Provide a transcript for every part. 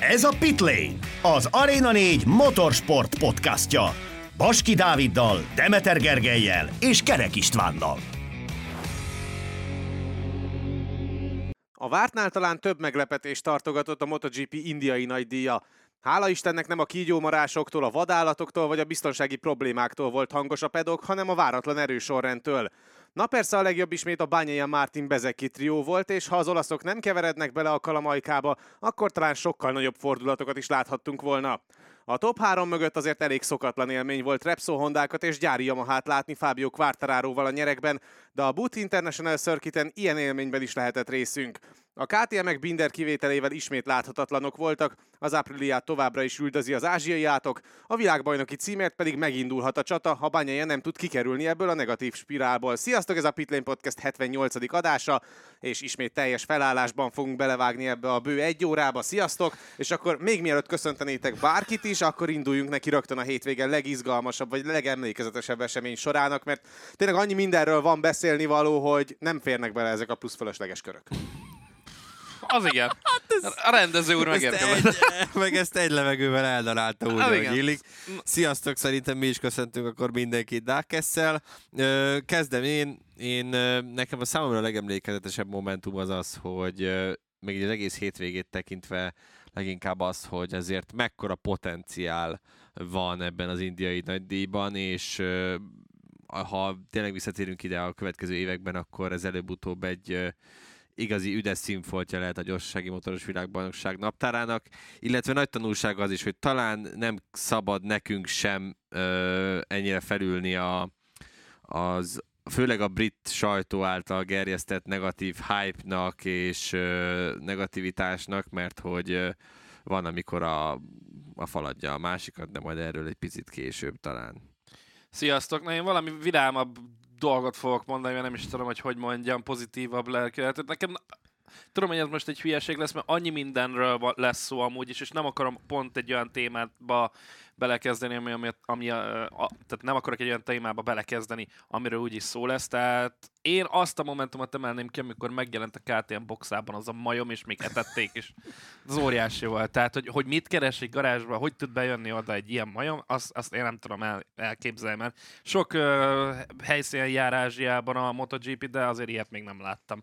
Ez a Pitlane, az Arena 4 motorsport podcastja. Baski Dáviddal, Demeter Gergellyel és Kerek Istvánnal. A vártnál talán több meglepetést tartogatott a MotoGP indiai nagydíja. Hála Istennek nem a kígyómarásoktól, a vadállatoktól vagy a biztonsági problémáktól volt hangos a pedok, hanem a váratlan erősorrendtől. Na persze a legjobb ismét a Bagnaia Martin Bezecchi trió volt, és ha az olaszok nem keverednek bele a kalamajkába, akkor talán sokkal nagyobb fordulatokat is láthattunk volna. A top 3 mögött azért elég szokatlan élmény volt Repsol Hondákat és gyári Yamahát látni Fabio Quartararoval a nyerekben, de a Butte International Circuiten ilyen élményben is lehetett részünk. A KTM-ek Binder kivételével ismét láthatatlanok voltak, az Apriliát továbbra is üldözi az ázsiai átok, a világbajnoki címért pedig megindulhat a csata, ha Bagnaia nem tud kikerülni ebből a negatív spirálból. Sziasztok, ez a Pitlane Podcast 78. adása, és ismét teljes felállásban fogunk belevágni ebbe a bő egy órába. Sziasztok! És akkor még mielőtt köszöntenétek bárkit is, akkor induljunk neki rögtön a hétvégen legizgalmasabb vagy legemlékezetesebb esemény sorának, mert tényleg annyi mindenről van beszélni való, hogy nem férnek bele ezek a plusz fölösleges körök. Az igen. A rendező úr megérkezett. Meg ezt egy levegővel eldarálta úgy, ahogy illik. Sziasztok, szerintem mi is köszöntünk akkor mindenkit Dákesszel. Kezdem én. Nekem a számomra a legemlékezetesebb momentum az az, hogy még az egész hétvégét tekintve leginkább az, hogy azért mekkora potenciál van ebben az indiai nagydíjban, és ha tényleg visszatérünk ide a következő években, akkor ez előbb-utóbb egy igazi üdes színfoltja lehet a gyorsasági motoros világbajnokság naptárának, illetve nagy tanulság az is, hogy talán nem szabad nekünk sem ennyire felülni az főleg a brit sajtó által gerjesztett negatív hype-nak és negativitásnak, mert hogy van, amikor a faladja a másikat, de majd erről egy picit később talán. Sziasztok! Na, én valami vidámabb dolgot fogok mondani, mert nem is tudom, hogy mondjam, pozitívabb lelkületet. Nekem tudom, hogy ez most egy hülyeség lesz, mert annyi mindenről lesz szó amúgy is, és nem akarom pont egy olyan témába belekezdeni, tehát nem akarok egy olyan témába belekezdeni, amiről úgyis szó lesz, tehát én azt a momentumot emelném ki, amikor megjelent a KTM boxában az a majom, és még etették is. Ez óriási volt. Tehát, hogy mit keres egy garázsba, hogy tud bejönni oda egy ilyen majom, azt én nem tudom elképzelni, mert sok helyszínen jár Ázsiában a MotoGP, de azért ilyet még nem láttam.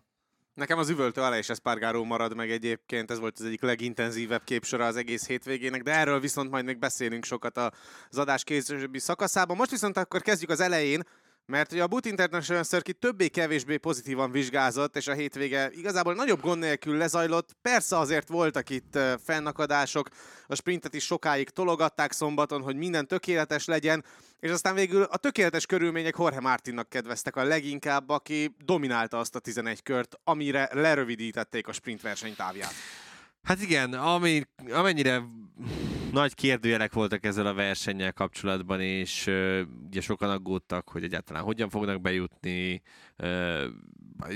Nekem az üvöltő Aleix Espargaró marad meg egyébként, ez volt az egyik legintenzívebb képsora az egész hétvégének, de erről viszont majd még beszélünk sokat az adás későbbi szakaszában. Most viszont akkor kezdjük az elején, mert ugye a Butte International Circuit többé-kevésbé pozitívan vizsgázott, és a hétvége igazából nagyobb gond nélkül lezajlott. Persze azért voltak itt fennakadások, a sprintet is sokáig tologatták szombaton, hogy minden tökéletes legyen, és aztán végül a tökéletes körülmények Jorge Martinnak kedveztek a leginkább, aki dominálta azt a 11 kört, amire lerövidítették a sprintverseny távját. Hát igen, amennyire nagy kérdőjelek voltak ezzel a versennyel kapcsolatban, és ugye sokan aggódtak, hogy egyáltalán hogyan fognak bejutni,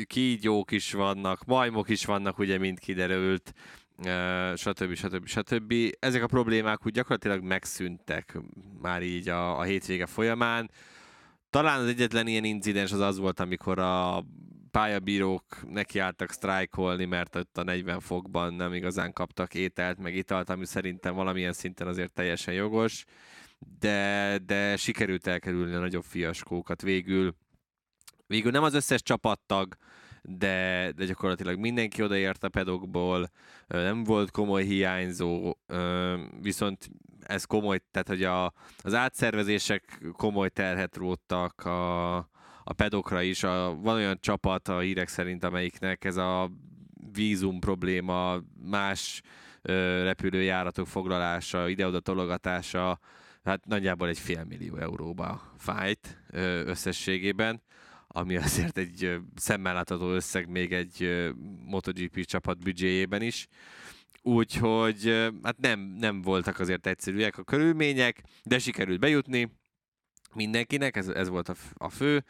kígyók is vannak, majmok is vannak, ugye mind kiderült, stb. Ezek a problémák úgy gyakorlatilag megszűntek már így a hétvége folyamán. Talán az egyetlen ilyen incidens az volt, amikor a pályabírók nekiálltak sztrájkolni, mert ott a 40 fokban nem igazán kaptak ételt, meg italt, ami szerintem valamilyen szinten azért teljesen jogos, de sikerült elkerülni a nagyobb fiaskókat végül. Végül nem az összes csapattag, de gyakorlatilag mindenki odaért a pedokból, nem volt komoly hiányzó, viszont ez komoly, tehát hogy az átszervezések komoly terhet róttak a pedokra is. Van olyan csapat a hírek szerint, amelyiknek ez a vízum probléma, más repülőjáratok foglalása, ide-oda tologatása, hát nagyjából egy 1,5 millió euróba fájt összességében, ami azért egy szemmel látható összeg még egy MotoGP csapat büdzséjében is. Úgyhogy hát nem voltak azért egyszerűek a körülmények, de sikerült bejutni mindenkinek, ez volt a fő,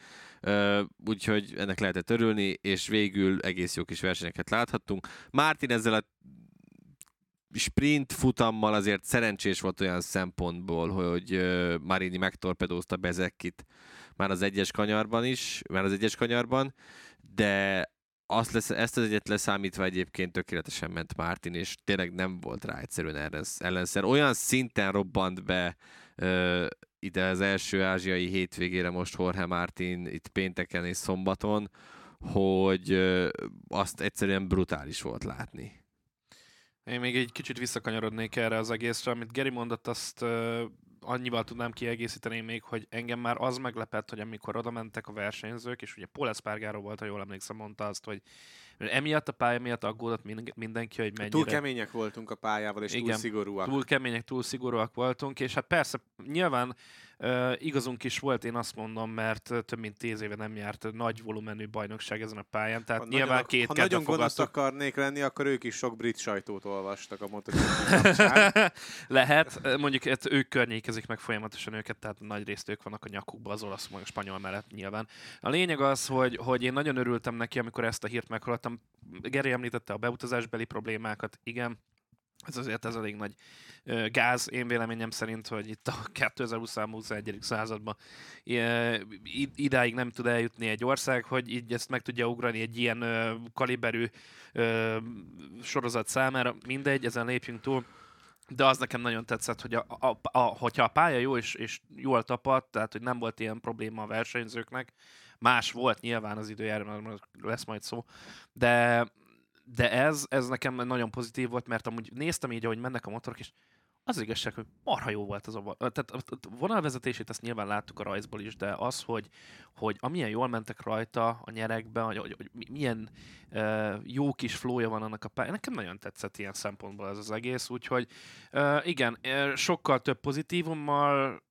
úgyhogy ennek lehetett örülni, és végül egész jó kis versenyeket láthattunk. Martin ezzel a sprint futammal azért szerencsés volt olyan szempontból, hogy Marini megtorpedózta Bezeckit már az egyes kanyarban, de ezt az egyet leszámítva egyébként tökéletesen ment Martin, és tényleg nem volt rá egyszerűen ellenszer. Olyan szinten robbant be ide az első ázsiai hétvégére most Jorge Martin, itt pénteken és szombaton, hogy azt egyszerűen brutális volt látni. Én még egy kicsit visszakanyarodnék erre az egészre, amit Geri mondott, azt annyival tudnám kiegészíteni még, hogy engem már az meglepett, hogy amikor oda mentek a versenyzők, és ugye Paul Espargaró volt, ha jól emlékszem, mondta azt, hogy emiatt a pálya miatt aggódott mindenki, hogy mennyire... Túl kemények voltunk a pályával, és igen, túl szigorúak. Túl kemények, túl szigorúak voltunk, és hát persze, nyilván igazunk is volt, én azt mondom, mert több mint 10 éve nem járt nagy volumenű bajnokság ezen a pályán, tehát ha nyilván nagyon, két ha nagyon gonosz akarnék lenni, akkor ők is sok brit sajtót olvastak a motociklisták. Lehet, mondjuk ők környékezik meg folyamatosan őket, tehát nagy részt ők vannak a nyakukban, az olasz, a spanyol mellett nyilván. A lényeg az, hogy én nagyon örültem neki, amikor ezt a hírt meghallottam. Geri említette a beutazásbeli problémákat, igen. Ez azért ez elég nagy gáz, én véleményem szerint, hogy itt a 2021. században idáig nem tud eljutni egy ország, hogy így ezt meg tudja ugrani egy ilyen kaliberű sorozat számára. Mindegy, ezen lépjünk túl. De az nekem nagyon tetszett, hogy hogyha a pálya jó és jól tapadt, tehát hogy nem volt ilyen probléma a versenyzőknek, más volt nyilván az időjárásban, lesz majd szó, de ez nekem nagyon pozitív volt, mert amúgy néztem így, ahogy mennek a motorok, és az igazság, hogy marha jó volt az a... Tehát a vonalvezetését ezt nyilván láttuk a rajzból is, de az, hogy amilyen jól mentek rajta a nyerekben, hogy milyen jó kis flója van annak a pályán, nekem nagyon tetszett ilyen szempontból ez az egész, úgyhogy igen, sokkal több pozitívummal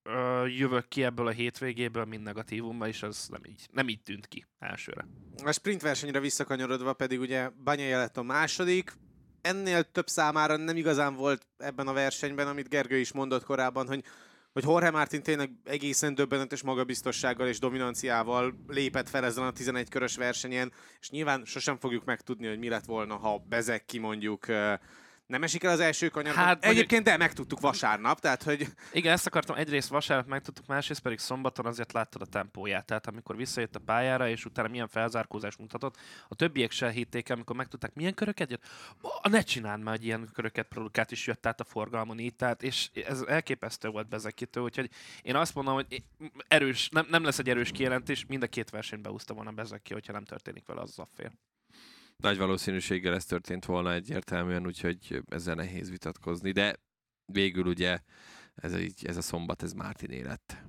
jövök ki ebből a hétvégéből, mint negatívummal, és ez nem így tűnt ki elsőre. A sprint versenyre visszakanyarodva pedig ugye Bagnaia lett a második, ennél több számára nem igazán volt ebben a versenyben, amit Gergő is mondott korábban, hogy Jorge Martin tényleg egészen döbbenetes magabiztossággal és dominanciával lépett fel ezen a 11 körös versenyen, és nyilván sosem fogjuk megtudni, hogy mi lett volna, ha bezeg ki mondjuk... Nem esik el az első kanyarban? Hát, egyébként de megtudtuk vasárnap, tehát hogy... Igen, ezt akartam, egyrészt vasárnap megtudtuk, másrészt pedig szombaton azért láttad a tempóját, tehát amikor visszajött a pályára, és utána milyen felzárkózás mutatott, a többiek se hitték el, amikor megtudták, milyen köröket jött. Ne csináld már, hogy ilyen köröket produkált is jött át a forgalmon így, tehát, és ez elképesztő volt bezekítő, úgyhogy én azt mondom, hogy erős, nem lesz egy erős kijelentés, mind a két versenyt behúzta volna Bezeki, hogyha nem történik vele az zaffér. Nagy valószínűséggel ez történt volna egyértelműen, úgyhogy ezzel nehéz vitatkozni, de végül ugye ez a szombat, ez Martin élet.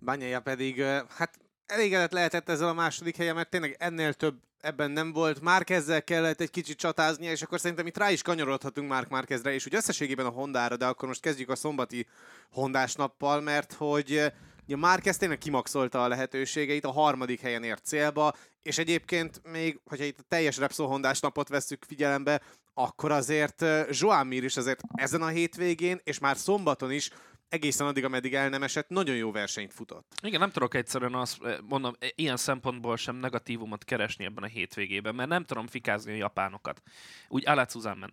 Bagnaia pedig, hát elégedett lehetett ezzel a második helyen, mert tényleg ennél több ebben nem volt. Márquezzel kellett egy kicsit csatáznia, és akkor szerintem itt rá is kanyarodhatunk Marc Márquezre, és úgy összességében a Hondára, de akkor most kezdjük a szombati Hondás nappal, mert hogy... Márquez tényleg kimaxolta a lehetőségeit, a harmadik helyen ért célba, és egyébként még, hogyha itt a teljes Repsol Hondás napot vesszük figyelembe, akkor azért Joan Mir is azért ezen a hétvégén, és már szombaton is, egészen addig, ameddig el nem esett, nagyon jó versenyt futott. Igen, nem tudok egyszerűen azt mondom, ilyen szempontból sem negatívumot keresni ebben a hétvégében, mert nem tudom fikázni a japánokat. Úgy à la Suzuman.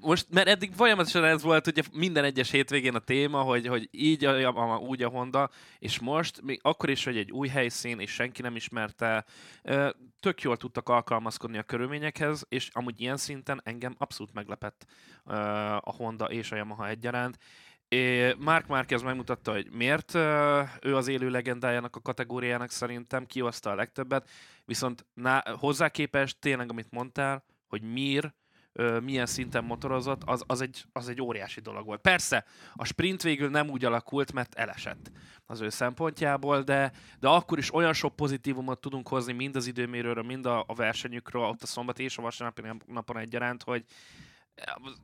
Most, mert eddig folyamatosan ez volt ugye minden egyes hétvégén a téma, hogy így úgy a Honda, és most, még akkor is, hogy egy új helyszín, és senki nem ismerte, tök jól tudtak alkalmazkodni a körülményekhez, és amúgy ilyen szinten engem abszolút meglepett a Honda és a Yamaha egyaránt. Marc Márquez megmutatta, hogy miért ő az élő legendájának a kategóriának szerintem kihozta a legtöbbet, viszont hozzá képest tényleg, amit mondtál, hogy Mir milyen szinten motorozott, az egy óriási dolog volt. Persze, a sprint végül nem úgy alakult, mert elesett az ő szempontjából, de akkor is olyan sok pozitívumot tudunk hozni mind az időmérőről, mind a versenyükről, ott a szombat és a vasárnapi napon egyaránt, hogy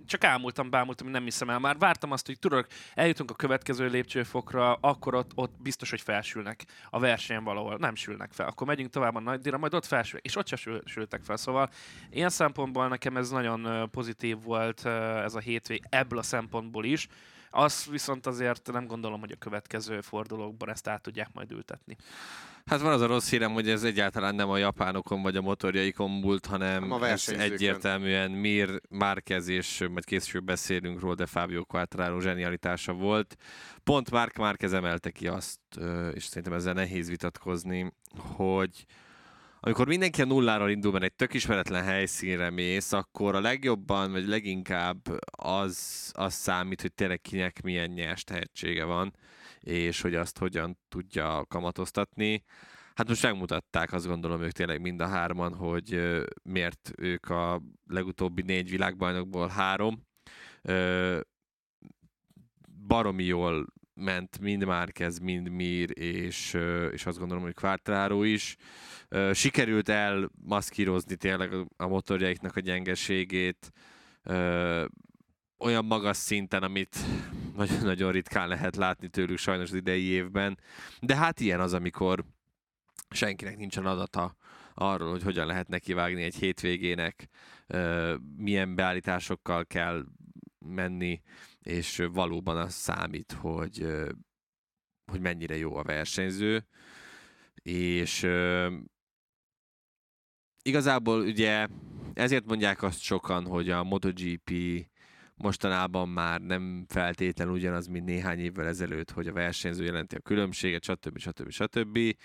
csak bámultam, nem hiszem el. Már vártam azt, hogy tudok, eljutunk a következő lépcsőfokra, akkor ott biztos, hogy felsülnek a versenyen valahol. Nem sülnek fel. Akkor megyünk tovább a nagydíjra, majd ott felsülnek. És ott se sültek fel. Szóval ilyen szempontból nekem ez nagyon pozitív volt ez a hétvég, ebből a szempontból is. Azt viszont azért nem gondolom, hogy a következő fordulókban ezt át tudják majd ültetni. Hát van az a rossz hírem, hogy ez egyáltalán nem a japánokon vagy a motorjaikon múlt, hanem ez egyértelműen Mir, Márquez, és majd később beszélünk róla, de Fábio Quartararo zsenialitása volt. Pont Marc Márquez emelte ki azt, és szerintem ezzel nehéz vitatkozni, hogy amikor mindenki a nulláról indul, mert egy tök ismeretlen helyszínre mész, akkor a legjobban, vagy leginkább az számít, hogy tényleg kinek milyen nyers tehetsége van, és hogy azt hogyan tudja kamatoztatni. Hát most megmutatták, azt gondolom ők tényleg mind a hárman, hogy miért ők a legutóbbi 4 világbajnokból 3. Baromi jól ment mind Márquez, mind Mir, és azt gondolom, hogy Quartararo is. Sikerült elmaszkírozni tényleg a motorjaiknak a gyengeségét olyan magas szinten, amit nagyon-nagyon ritkán lehet látni tőlük sajnos az idei évben. De hát ilyen az, amikor senkinek nincsen adata arról, hogy hogyan lehet nekivágni egy hétvégének, milyen beállításokkal kell menni, és valóban az számít, hogy mennyire jó a versenyző, és igazából ugye ezért mondják azt sokan, hogy a MotoGP mostanában már nem feltétlenül ugyanaz, mint néhány évvel ezelőtt, hogy a versenyző jelenti a különbséget, stb.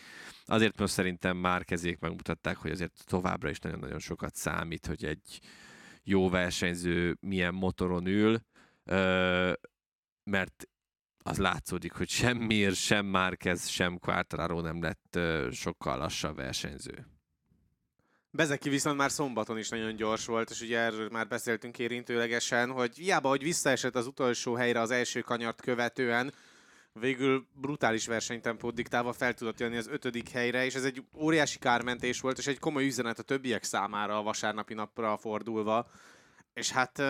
Azért most szerintem Márquezék megmutatták, hogy azért továbbra is nagyon-nagyon sokat számít, hogy egy jó versenyző milyen motoron ül, mert az látszódik, hogy sem Mir, sem Márquez, sem Quartararo nem lett sokkal lassabb versenyző. Bezeki viszont már szombaton is nagyon gyors volt, és ugye erről már beszéltünk érintőlegesen, hogy hiába, hogy visszaesett az utolsó helyre az első kanyart követően, végül brutális versenytempót diktálva fel tudott jönni az 5. helyre, és ez egy óriási kármentés volt, és egy komoly üzenet a többiek számára a vasárnapi napra fordulva. És hát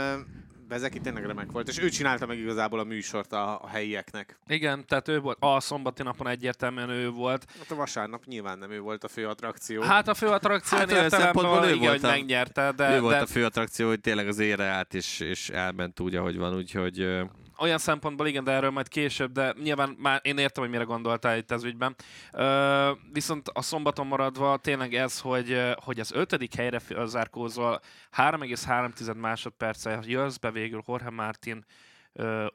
Bezeki tényleg remek volt, és ő csinálta meg igazából a műsort a helyieknek. Igen, tehát ő volt, a szombati napon egyértelműen ő volt. Hát a vasárnap nyilván nem ő volt a fő attrakció. Hát a fő attrakció értelemben ő volt, hogy megnyerte. Ő volt a fő attrakció, hogy tényleg az ére állt, és elment úgy, ahogy van, úgyhogy... Olyan szempontból igen, de erről majd később, de nyilván már én értem, hogy mire gondoltál itt ez ügyben. Viszont a szombaton maradva tényleg ez, hogy az 5. helyre zárkózol, 3,3 másodperccel jössz be végül Jorge Martin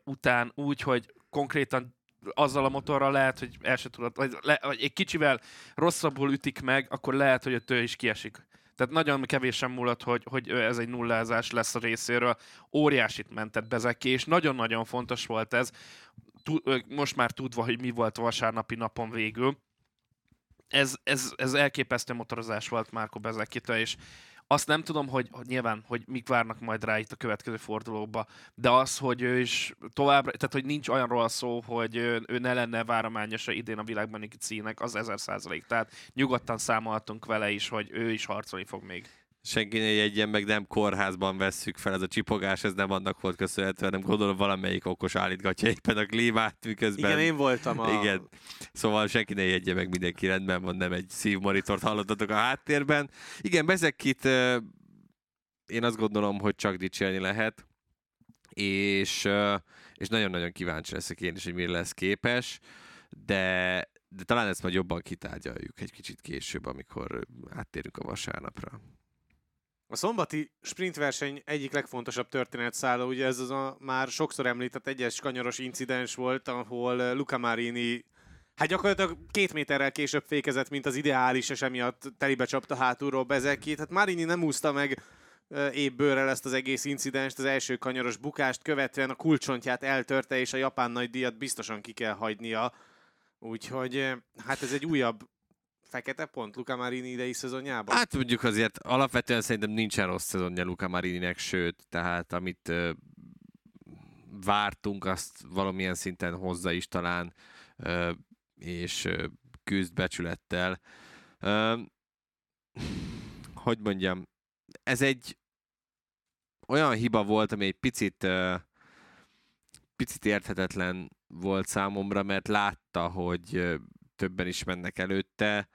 után úgy, hogy konkrétan azzal a motorral lehet, hogy el se tudod, vagy egy kicsivel rosszabbul ütik meg, akkor lehet, hogy ő is kiesik. Tehát nagyon kevésen múlott, hogy ez egy nullázás lesz a részéről. Óriásit mentett Bezeki, és nagyon-nagyon fontos volt ez, most már tudva, hogy mi volt a vasárnapi napon végül. Ez elképesztő motorozás volt Marco Bezekitől, és azt nem tudom, hogy nyilván, hogy mik várnak majd rá itt a következő fordulókba, de az, hogy ő is továbbra, tehát hogy nincs olyanról szó, hogy ő ne lenne várományosa idén a világbajnoki címnek, az 1000%. Tehát nyugodtan számolhatunk vele is, hogy ő is harcolni fog még. Senki ne jegyen meg, nem kórházban vesszük fel, ez a csipogás, ez nem annak volt köszönhető, hanem gondolom valamelyik okos állítgatja éppen a klímát, miközben... Igen, én voltam Igen, szóval senki ne jegyen meg, mindenki rendben van, nem egy szívmonitort hallottatok a háttérben. Igen, Bezekit én azt gondolom, hogy csak dicsérni lehet, és nagyon-nagyon kíváncsi leszek én is, hogy mire lesz képes, de talán ezt majd jobban kitárgyaljuk egy kicsit később, amikor áttérünk a vasárnapra. A szombati sprintverseny egyik legfontosabb történetszála, ugye ez az a már sokszor említett egyes kanyaros incidens volt, ahol Luca Marini hát gyakorlatilag 2 méterrel később fékezett, mint az ideális, és emiatt telibe csapta hátulról Bezekit. Hát Marini nem úszta meg épp bőrrel ezt az egész incidenst, az első kanyaros bukást követően a kulcsontját eltörte, és a japán nagydíjat biztosan ki kell hagynia. Úgyhogy hát ez egy újabb fekete pont Luca Marini idei szezonjában? Hát mondjuk azért alapvetően szerintem nincsen rossz szezonja Luca Marininek, sőt, tehát amit vártunk, azt valamilyen szinten hozza is talán, és küzd becsülettel. Hogy mondjam, ez egy olyan hiba volt, ami egy picit érthetetlen volt számomra, mert látta, hogy többen is mennek előtte,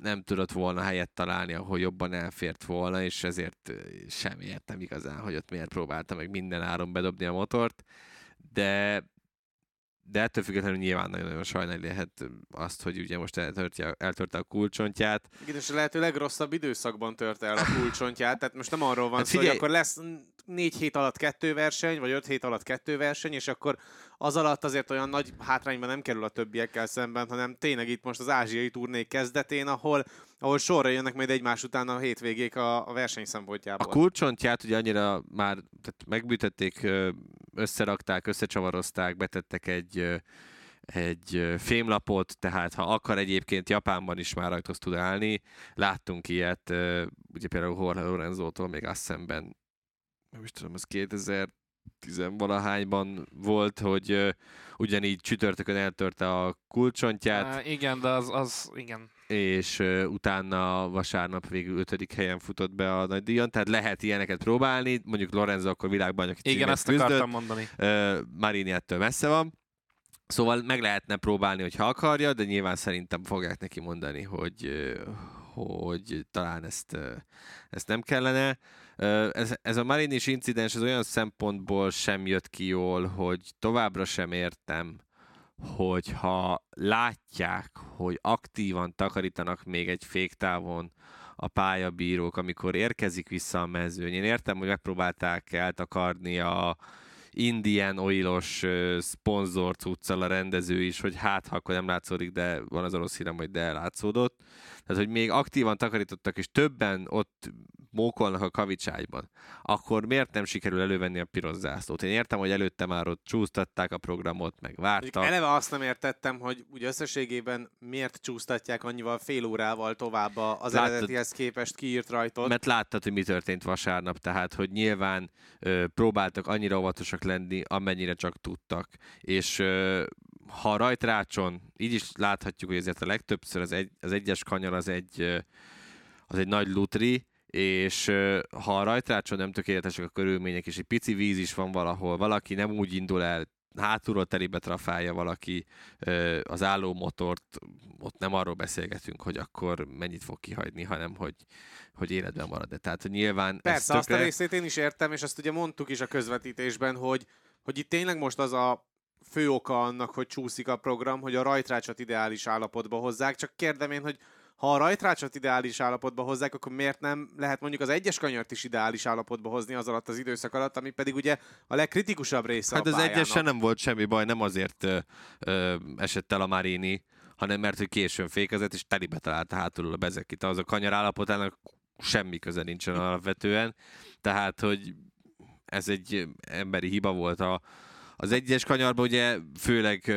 nem tudott volna helyet találni, ahol jobban elfért volna, és ezért sem értem igazán, hogy ott miért próbálta meg minden áron bedobni a motort, de ettől függetlenül nyilván nagyon-nagyon sajnálni lehet azt, hogy ugye most eltörte a kulcsontját. Igen, és a lehető legrosszabb időszakban törte el a kulcsontját, tehát most nem arról van szó, hogy akkor lesz 4 hét alatt 2 verseny, vagy 5 hét alatt 2 verseny, és akkor az alatt azért olyan nagy hátrányban nem kerül a többiekkel szemben, hanem tényleg itt most az ázsiai turné kezdetén, ahol sorra jönnek majd egymás után a hétvégék a verseny szempontjából. A kulcsontját ugye annyira már tehát megbűtötték, összerakták, összecsavarozták, betettek egy fémlapot, tehát ha akar egyébként Japánban is már rajta tud állni. Láttunk ilyet, ugye például Jorge Lorenzótól még azt szemben, nem is tudom, az 2010-valahányban volt, hogy ugyanígy csütörtökön eltörte a kulcsontját. Igen, de az igen. És utána vasárnap végül 5. helyen futott be a nagy díjon, tehát lehet ilyeneket próbálni, mondjuk Lorenzo akkor világbajnok címért küzdött. Igen, ezt akartam mondani. Marini ettől messze van. Szóval meg lehetne próbálni, hogyha akarja, de nyilván szerintem fogják neki mondani, hogy talán ezt nem kellene. Ez a Marini-s incidens az olyan szempontból sem jött ki jól, hogy továbbra sem értem, hogyha látják, hogy aktívan takarítanak még egy féktávon a pályabírók, amikor érkezik vissza a mezőny. Én értem, hogy megpróbálták eltakarni a Indian Oil-os szponzor cuccal a rendező is, hogy ha akkor nem látszódik, de van az a rossz hírem, hogy de ellátszódott. Tehát, hogy még aktívan takarítottak, és többen ott mókolnak a kavicságyban, akkor miért nem sikerül elővenni a piros zászlót? Én értem, hogy előtte már ott csúsztatták a programot, meg vártak. Eleve azt nem értettem, hogy úgy összességében miért csúsztatják annyival fél órával tovább az eredetihez képest kiírt rajtot. Mert láttad, hogy mi történt vasárnap, tehát, hogy nyilván próbáltak annyira óvatosak lenni, amennyire csak tudtak. És ha a rajtrácson, így is láthatjuk, hogy azért a legtöbbször az egyes kanyar az egy nagy lutri, és ha a rajtrácson nem tökéletesek a körülmények, és egy pici víz is van valahol, valaki nem úgy indul el, hátulról telibe trafálja valaki az állómotort, ott nem arról beszélgetünk, hogy akkor mennyit fog kihagyni, hanem hogy életben marad-e. Tehát nyilván persze, azt a részét én is értem, és azt ugye mondtuk is a közvetítésben, hogy itt tényleg most az a fő oka annak, hogy csúszik a program, hogy a rajtrácsot ideális állapotba hozzák. Csak kérdem én, hogy ha a rajtrácsot ideális állapotba hozzák, akkor miért nem lehet mondjuk az egyes kanyart is ideális állapotba hozni az alatt az időszak alatt, ami pedig ugye a legkritikusabb része a pályának. Hát az egyesen nem volt semmi baj, nem azért esett el a Marini, hanem mert hogy későn fékezett, és telibe találta hátulról a Bezekit. Az a kanyar állapotának semmi köze nincsen alapvetően. Tehát, hogy ez egy emberi hiba volt. Az egyes kanyarban ugye főleg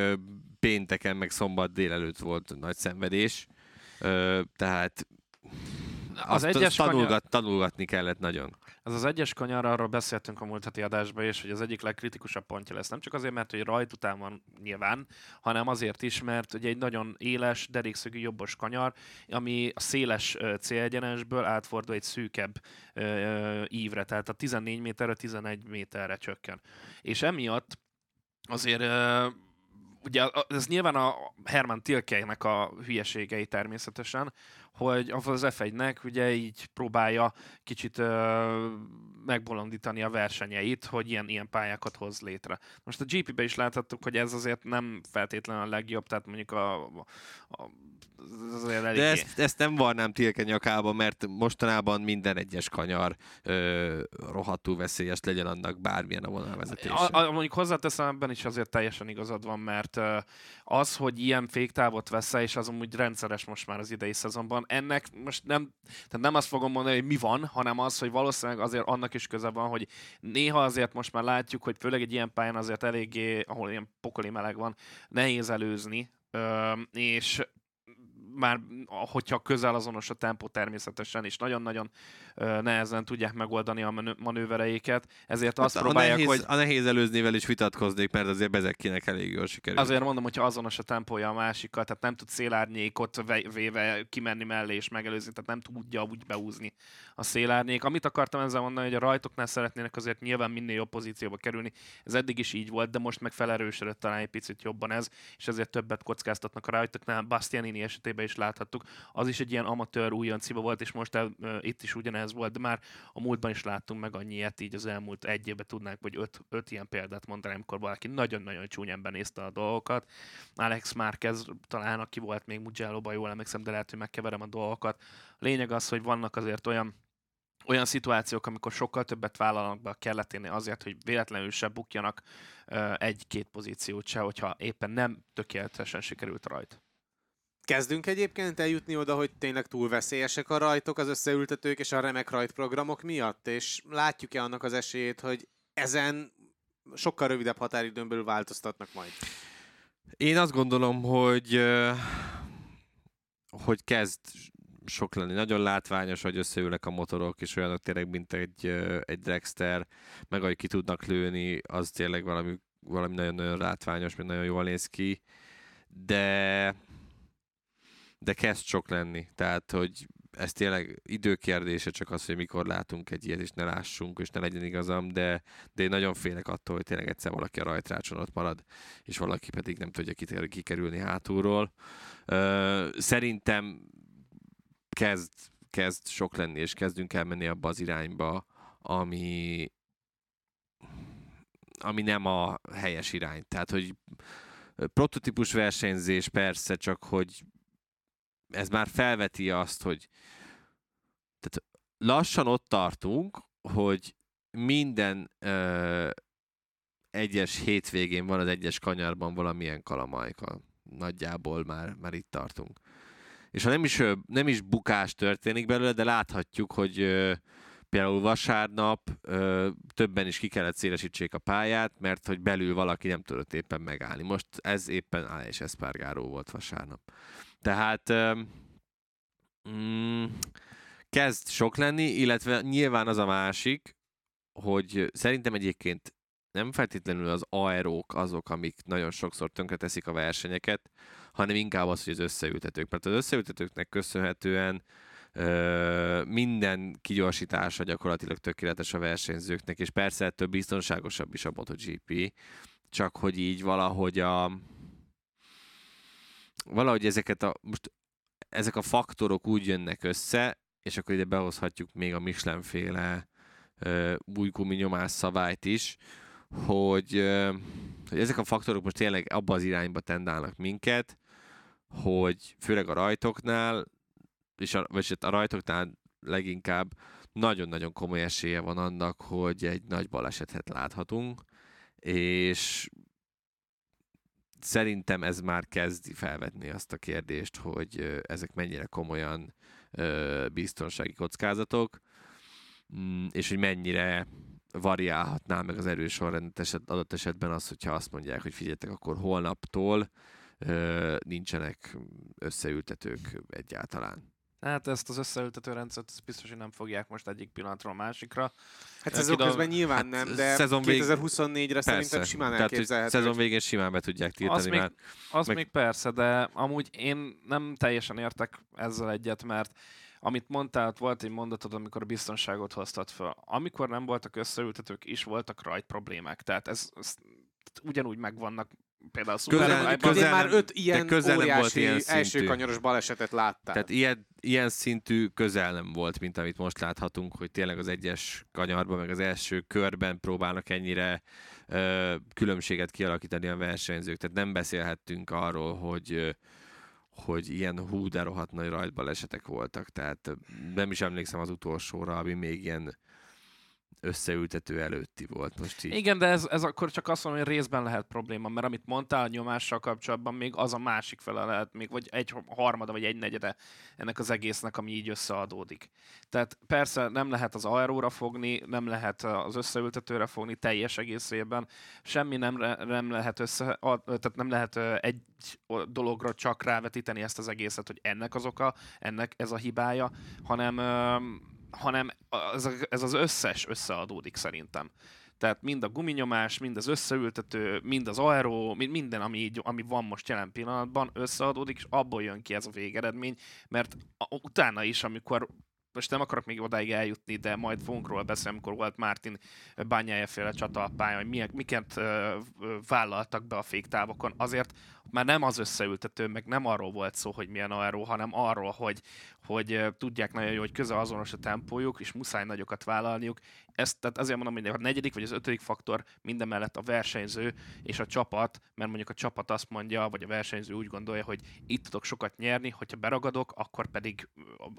pénteken meg szombat délelőtt volt nagy szenvedés, tehát az egyes tanulgatni kellett nagyon. Az egyes kanyarra arról beszéltünk a múlt heti adásban is, hogy az egyik legkritikusabb pontja lesz. Nem csak azért, mert hogy rajt után van nyilván, hanem azért is, mert ugye egy nagyon éles, derékszögű jobbos kanyar, ami a széles célegyenesből átfordul egy szűkebb ívre, tehát a 14 méterre, 11 méterre csökken. És emiatt azért... Ugye ez nyilván a Herman Tilkeinek a hülyeségei természetesen, hogy az F1-nek ugye így próbálja kicsit megbolondítani a versenyeit, hogy ilyen pályákat hoz létre. Most a GP-ben is láthattuk, hogy ez azért nem feltétlenül a legjobb, tehát mondjuk azért elég... De ezt nem varnám Tilke nyakába, mert mostanában minden egyes kanyar rohadtul veszélyes, legyen annak bármilyen a vonalvezetése. Mondjuk hozzáteszem, ebben is azért teljesen igazad van, mert az, hogy ilyen féktávot vesz, és az amúgy rendszeres most már az idei szezonban, ennek most nem azt fogom mondani, hogy mi van, hanem az, hogy valószínűleg azért annak is köze van, hogy néha azért most már látjuk, hogy főleg egy ilyen pályán azért eléggé, ahol ilyen pokoli meleg van, nehéz előzni, és már hogyha közel azonos a tempó természetesen, és nagyon-nagyon nehezen tudják megoldani a manővereiket, ezért azt próbálják, hogy... A nehéz előznével is vitatkoznék, mert azért Bezekinek elég jól sikerült. Azért mondom, hogyha azonos a tempója a másikkal, tehát nem tud szélárnyékot véve kimenni mellé és megelőzni, tehát nem tudja úgy beúzni a szélárnyék. Amit akartam ezzel mondani, hogy a rajtoknál szeretnének azért nyilván minél jobb pozícióba kerülni, ez eddig is így volt, de most meg felerősödött talán egy picit jobban ez, és ezért többet kockáztatnak a rajtoknál. Bastianini esetében is láthattuk. Az is egy ilyen amatőr újonciba volt, és most itt is ugyanez volt, de már a múltban is láttunk meg annyi ilyet, így az elmúlt egy évben tudnánk, hogy 5 ilyen példát mondani, amikor valaki nagyon-nagyon csúnyán benézte a dolgokat. Alex Márquez talán, aki volt még Mugello-ban, jól emlékszem, de lehet, hogy megkeverem a dolgokat. Lényeg az, hogy vannak azért olyan olyan szituációk, amikor sokkal többet vállalnak be a kelleténél azért, hogy véletlenül se bukjanak egy-két pozíciót se, hogyha éppen nem tökéletesen sikerült rajt. Kezdünk egyébként eljutni oda, hogy tényleg túl veszélyesek a rajtok, az összeültetők és a remek rajtprogramok miatt, és látjuk-e annak az esélyét, hogy ezen sokkal rövidebb határidőn belül változtatnak majd? Én azt gondolom, hogy kezd sok lenni. Nagyon látványos, hogy összeülnek a motorok, és olyanok tényleg, mint egy dragster, meg ahogy ki tudnak lőni, az tényleg valami nagyon-nagyon látványos, mert nagyon jól néz ki, de kezd sok lenni. Tehát, hogy ez tényleg időkérdése csak az, hogy mikor látunk egy ilyet, és ne lássunk, és ne legyen igazam, de én nagyon félek attól, hogy tényleg egyszer valaki a rajtrácson ott marad, és valaki pedig nem tudja kikerülni hátulról. Szerintem kezd sok lenni, és kezdünk elmenni abba az irányba, ami nem a helyes irány. Tehát, hogy prototípus versenyzés persze, csak hogy ez már felveti azt, hogy tehát lassan ott tartunk, hogy minden egyes hétvégén van az egyes kanyarban valamilyen kalamajka. Nagyjából már itt tartunk. És ha nem is bukás történik belőle, de láthatjuk, hogy például vasárnap többen is ki kellett szélesítsék a pályát, mert hogy belül valaki nem tudott éppen megállni. Most ez éppen Alex Espargaró volt vasárnap. Tehát kezd sok lenni, illetve nyilván az a másik, hogy szerintem egyébként nem feltétlenül az aerók azok, amik nagyon sokszor tönkreteszik a versenyeket, hanem inkább az, hogy az összeültetők. Mert az összeültetőknek köszönhetően minden kigyorsítása gyakorlatilag tökéletes a versenyzőknek, és persze ettől biztonságosabb is a MotoGP, csak hogy így valahogy ezek a faktorok úgy jönnek össze, és akkor ide behozhatjuk még a Michelin-féle új guminyomás szabályt is, hogy ezek a faktorok most tényleg abba az irányba tendálnak minket, hogy főleg a rajtoknál, vagyis a rajtoknál leginkább nagyon-nagyon komoly esélye van annak, hogy egy nagy balesetet láthatunk, és szerintem ez már kezdi felvetni azt a kérdést, hogy ezek mennyire komolyan biztonsági kockázatok, és hogy mennyire variálhatná meg az erősorrendet adott esetben az, hogyha azt mondják, hogy figyeljetek, akkor holnaptól nincsenek összeültetők egyáltalán. Hát ezt az összeültető rendszert biztos, hogy nem fogják most egyik pillanatról másikra. Hát szezon közben nyilván nem, de 2024-re szerintem simán elképzelhető. Szezon végén simán be tudják tiltani azt már. Még persze, de amúgy én nem teljesen értek ezzel egyet, mert amit mondtál, volt egy mondatod, amikor a biztonságot hoztad föl. Amikor nem voltak összeültetők, is voltak rajt problémák. Tehát ez ugyanúgy megvannak. Például közel már 5 ilyen óriási első kanyaros balesetet láttál. Tehát ilyen szintű közel nem volt, mint amit most láthatunk, hogy tényleg az egyes kanyarban, meg az első körben próbálnak ennyire különbséget kialakítani a versenyzők. Tehát nem beszélhettünk arról, hogy ilyen hú, de rohadt nagy rajtbalesetek voltak. Tehát nem is emlékszem az utolsóra, ami még ilyen összeültető előtti volt most így. Igen, de ez akkor csak azt mondom, hogy részben lehet probléma, mert amit mondtál a nyomással kapcsolatban, még az a másik fele lehet, még vagy egy harmada, vagy egy negyede ennek az egésznek, ami így összeadódik. Tehát persze nem lehet az aeróra fogni, nem lehet az összeültetőre fogni teljes egészében, semmi nem lehet tehát nem lehet egy dologra csak rávetíteni ezt az egészet, hogy ennek az oka, ennek ez a hibája, hanem ez az összes összeadódik szerintem. Tehát mind a guminyomás, mind az összeültető, mind az aero, minden, ami van most jelen pillanatban, összeadódik, és abból jön ki ez a végeredmény, mert utána is, amikor, most nem akarok még odáig eljutni, de majd fogunk róla beszélni, amikor volt Martin Bagnaia-féle csata a pályán, hogy miket vállaltak be a féktávokon, azért már nem az összeültető, meg nem arról volt szó, hogy milyen aero, hanem arról, hogy tudják nagyon jó, hogy közel azonos a tempójuk, és muszáj nagyokat vállalniuk. Ezt, tehát azért mondom, hogy a negyedik vagy az ötödik faktor mindemellett a versenyző és a csapat, mert mondjuk a csapat azt mondja, vagy a versenyző úgy gondolja, hogy itt tudok sokat nyerni, hogyha beragadok, akkor pedig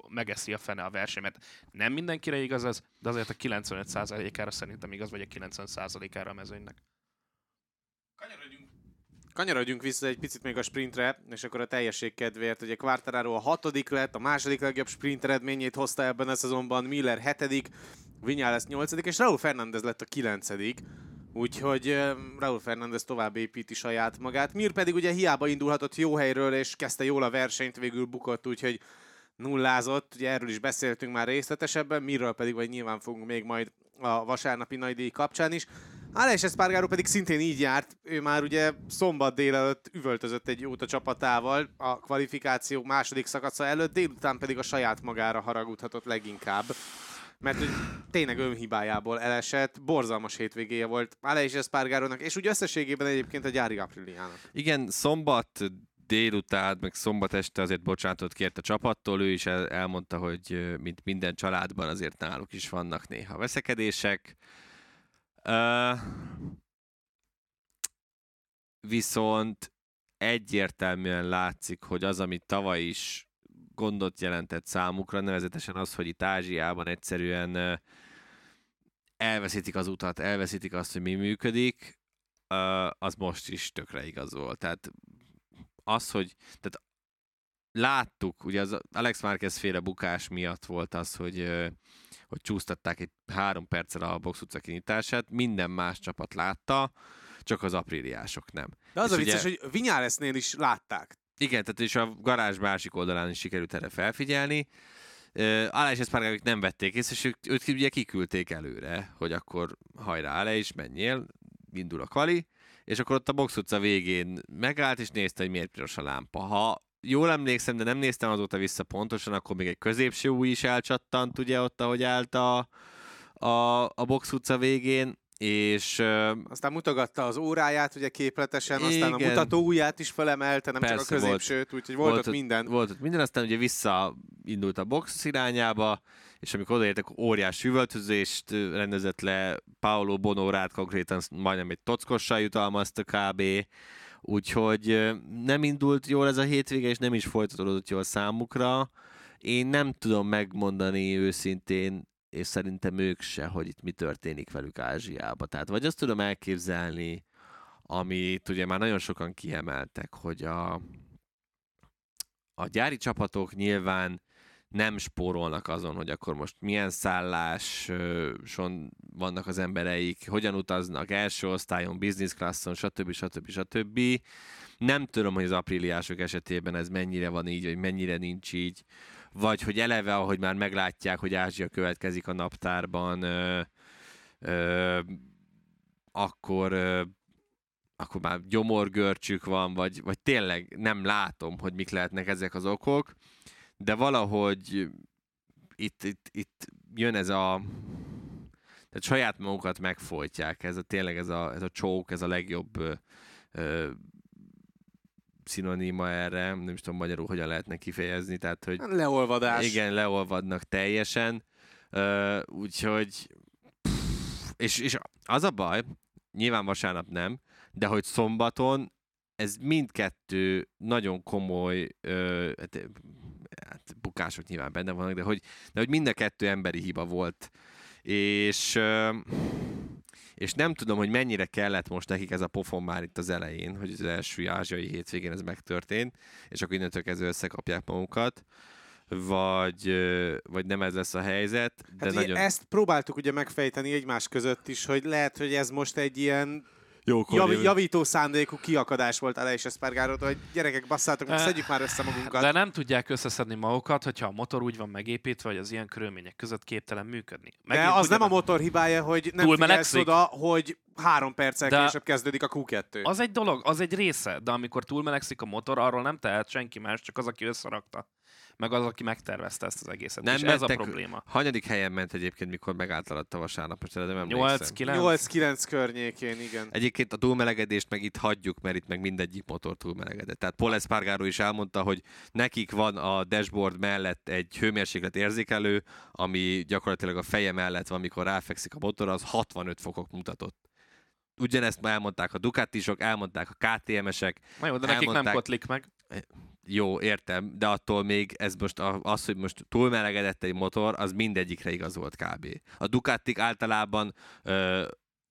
megeszi a fene a verseny, mert nem mindenkire igaz ez, de azért a 95%-ára szerintem igaz, vagy a 90%-ára a mezőnynek. Kanyarodjunk vissza egy picit még a sprintre, és akkor a teljesség kedvéért. Ugye Quartararo a 6. lett, a második legjobb sprint eredményét hozta ebben a szezonban, Miller 7., Viñales 8. és Raúl Fernández lett a 9. Úgyhogy Raúl Fernández tovább építi saját magát. Mir pedig ugye hiába indulhatott jó helyről, és kezdte jól a versenyt, végül bukott, úgyhogy nullázott. Ugye erről is beszéltünk már részletesebben, Mirről pedig vagy nyilván fogunk még majd a vasárnapi nagydíj kapcsán is. Alex Espargaró pedig szintén így járt, ő már ugye szombat délelőtt üvöltözött egy jót a csapatával a kvalifikáció második szakasza előtt, délután pedig a saját magára haragudhatott leginkább, mert hogy tényleg önhibájából elesett, borzalmas hétvégéje volt Alex Espargarónak, és úgy összességében egyébként a gyári Apriliának. Igen, szombat délután, meg szombat este azért bocsánatot kért a csapattól, ő is elmondta, hogy mint minden családban azért náluk is vannak néha veszekedések, viszont egyértelműen látszik, hogy az, amit tavaly is gondot jelentett számukra, nevezetesen az, hogy itt Ázsiában egyszerűen elveszítik az utat, elveszítik azt, hogy mi működik, az most is tökre igaz volt. Tehát az, hogy tehát láttuk, ugye az Alex Márquez féle bukás miatt volt az, hogy csúsztatták egy 3 perccel a box utca kinyitását, minden más csapat látta, csak az apriliások nem. De az és a vicces, ugye, hogy Viñalesnél is látták. Igen, tehát és a garázs másik oldalán is sikerült erre felfigyelni. Alex Espargarót nem vették észre, és őt ugye kiküldték előre, hogy akkor hajrá, Alex, menjél, indul a kvali, és akkor ott a box utca végén megállt, és nézte, hogy miért piros a lámpa. Ha jól emlékszem, de nem néztem azóta vissza pontosan, akkor még egy középső új is elcsattant, ugye ott, ahogy állt a box utca végén, és... Aztán mutogatta az óráját, ugye képletesen, igen, aztán a mutató ujját is felemelte, nem persze, csak a középsőt, úgyhogy volt ott minden. Volt ott minden, aztán ugye visszaindult a box irányába, és amikor odaértek, óriás üvöltözést rendezett le, Paolo Bonorát konkrétan majdnem egy tockossal jutalmazta kb., úgyhogy nem indult jól ez a hétvége, és nem is folytatódott jól számukra. Én nem tudom megmondani őszintén, és szerintem ők se, hogy itt mi történik velük Ázsiában. Tehát vagy azt tudom elképzelni, amit ugye már nagyon sokan kiemeltek, hogy a gyári csapatok nyilván nem spórolnak azon, hogy akkor most milyen szálláson vannak az embereik, hogyan utaznak, első osztályon, business classon, stb. Nem tudom, hogy az apriliások esetében ez mennyire van így, vagy mennyire nincs így, vagy hogy eleve, ahogy már meglátják, hogy Ázsia következik a naptárban, akkor már gyomorgörcsük van, vagy tényleg nem látom, hogy mik lehetnek ezek az okok. De valahogy itt jön ez a... Tehát saját magukat megfojtják. Ez a csók, ez a legjobb szinoníma erre. Nem is tudom magyarul, hogyan lehetne kifejezni. Tehát, hogy leolvadás. Igen, leolvadnak teljesen. Úgyhogy... És az a baj, nyilván vasárnap nem, de hogy szombaton ez mindkettő nagyon komoly... bukások nyilván benne vannak, de hogy mind a kettő emberi hiba volt. És nem tudom, hogy mennyire kellett most nekik ez a pofon már itt az elején, hogy az első ázsiai hétvégén ez megtörtént, és akkor innentől kezdve összekapják magukat, vagy nem ez lesz a helyzet. De nagyon... Ezt próbáltuk ugye megfejteni egymás között is, hogy lehet, hogy ez most egy ilyen javító szándékú kiakadás volt Alex Espargarótól, hogy gyerekek, basszátok, most szedjük már össze magunkat. De nem tudják összeszedni magukat, hogyha a motor úgy van megépítve, hogy az ilyen körülmények között képtelen működni. Megint de az nem a motor hibája, hogy nem figyelsz oda, hogy 3 perccel később kezdődik a Q2. Az egy dolog, az egy része, de amikor túlmelegszik a motor, arról nem tehet senki más, csak az, aki összerakta. meg az, aki megtervezte ezt az egészet. Nem mentek, ez a probléma. Hanyadik helyen ment egyébként, mikor megállt alatt a vasárnap, most erre nem emlékszem. 8-9 környékén, igen. Egyébként a túlmelegedést meg itt hagyjuk, mert itt meg mindegyik motor túlmelegedett. Tehát Paul Espargaró is elmondta, hogy nekik van a dashboard mellett egy hőmérséklet érzékelő, ami gyakorlatilag a feje mellett van, amikor ráfekszik a motor, az 65 fokok mutatott. Ugyanezt már elmondták a Ducatisok, elmondták a KTM-esek. Na jó, de nekik nem kotlik meg. Jó, értem, de attól még ez most az, hogy most túlmelegedett egy motor, az mindegyikre igaz volt kb. A Ducatik általában,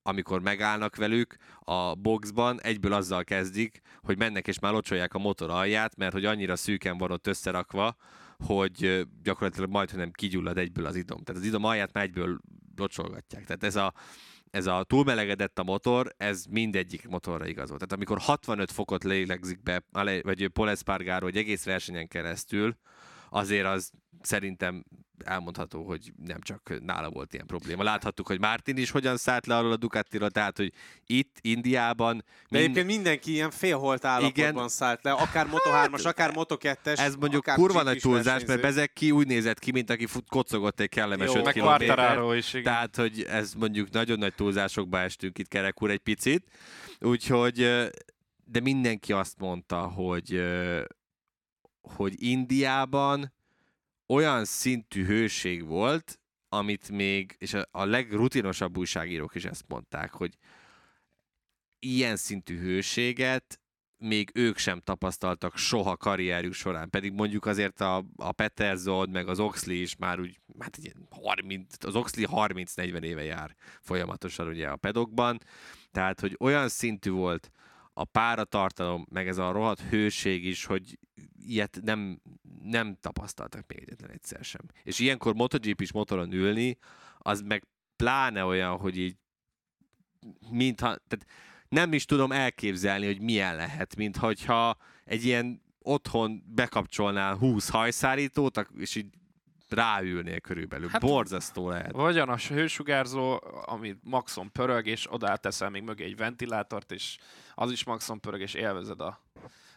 amikor megállnak velük a boxban, egyből azzal kezdik, hogy mennek és már locsolják a motor alját, mert hogy annyira szűken van ott összerakva, hogy gyakorlatilag majdnem kigyullad egyből az idom. Tehát az idom alját már egyből locsolgatják. Tehát ez a túlmelegedett a motor, ez mindegyik motorra igaz volt. Tehát amikor 65 fokot lélegzik be, vagy Paul Espargaró egy egész versenyen keresztül, azért az szerintem elmondható, hogy nem csak nála volt ilyen probléma. Láthattuk, hogy Martin is hogyan szállt le arról a Ducatiról, tehát, hogy itt, Indiában... De egyébként mindenki ilyen félholt állapotban igen, szállt le, akár Moto3-as, akár Moto2-es. Ez mondjuk kurva nagy túlzás, mert Bezeki úgy nézett ki, mint aki kocogott egy kellemes 5 kilométert. Tehát, hogy ez mondjuk nagyon nagy túlzásokba estünk itt, Kerek úr, egy picit. Úgyhogy, de mindenki azt mondta, hogy Indiában olyan szintű hőség volt, amit még, és a legrutinosabb újságírók is ezt mondták, hogy ilyen szintű hőséget még ők sem tapasztaltak soha karrierjük során. Pedig mondjuk azért a Peterson, meg az Oxley is már úgy, hát az Oxley 30-40 éve jár folyamatosan ugye a pedokban. Tehát, hogy olyan szintű volt a páratartalom, meg ez a rohadt hőség is, hogy ilyet nem tapasztaltak még egyetlen egyszer sem. És ilyenkor MotoGP-s motoron ülni, az meg pláne olyan, hogy így mintha, tehát nem is tudom elképzelni, hogy milyen lehet, mintha egy ilyen otthon bekapcsolnál 20 hajszárítót, és így ráülnél körülbelül. Hát, borzasztó lehet. Vagy olyan a hősugárzó, ami maxon pörög, és oda teszel még mögé egy ventilátort, és az is maxon pörög, és élvezed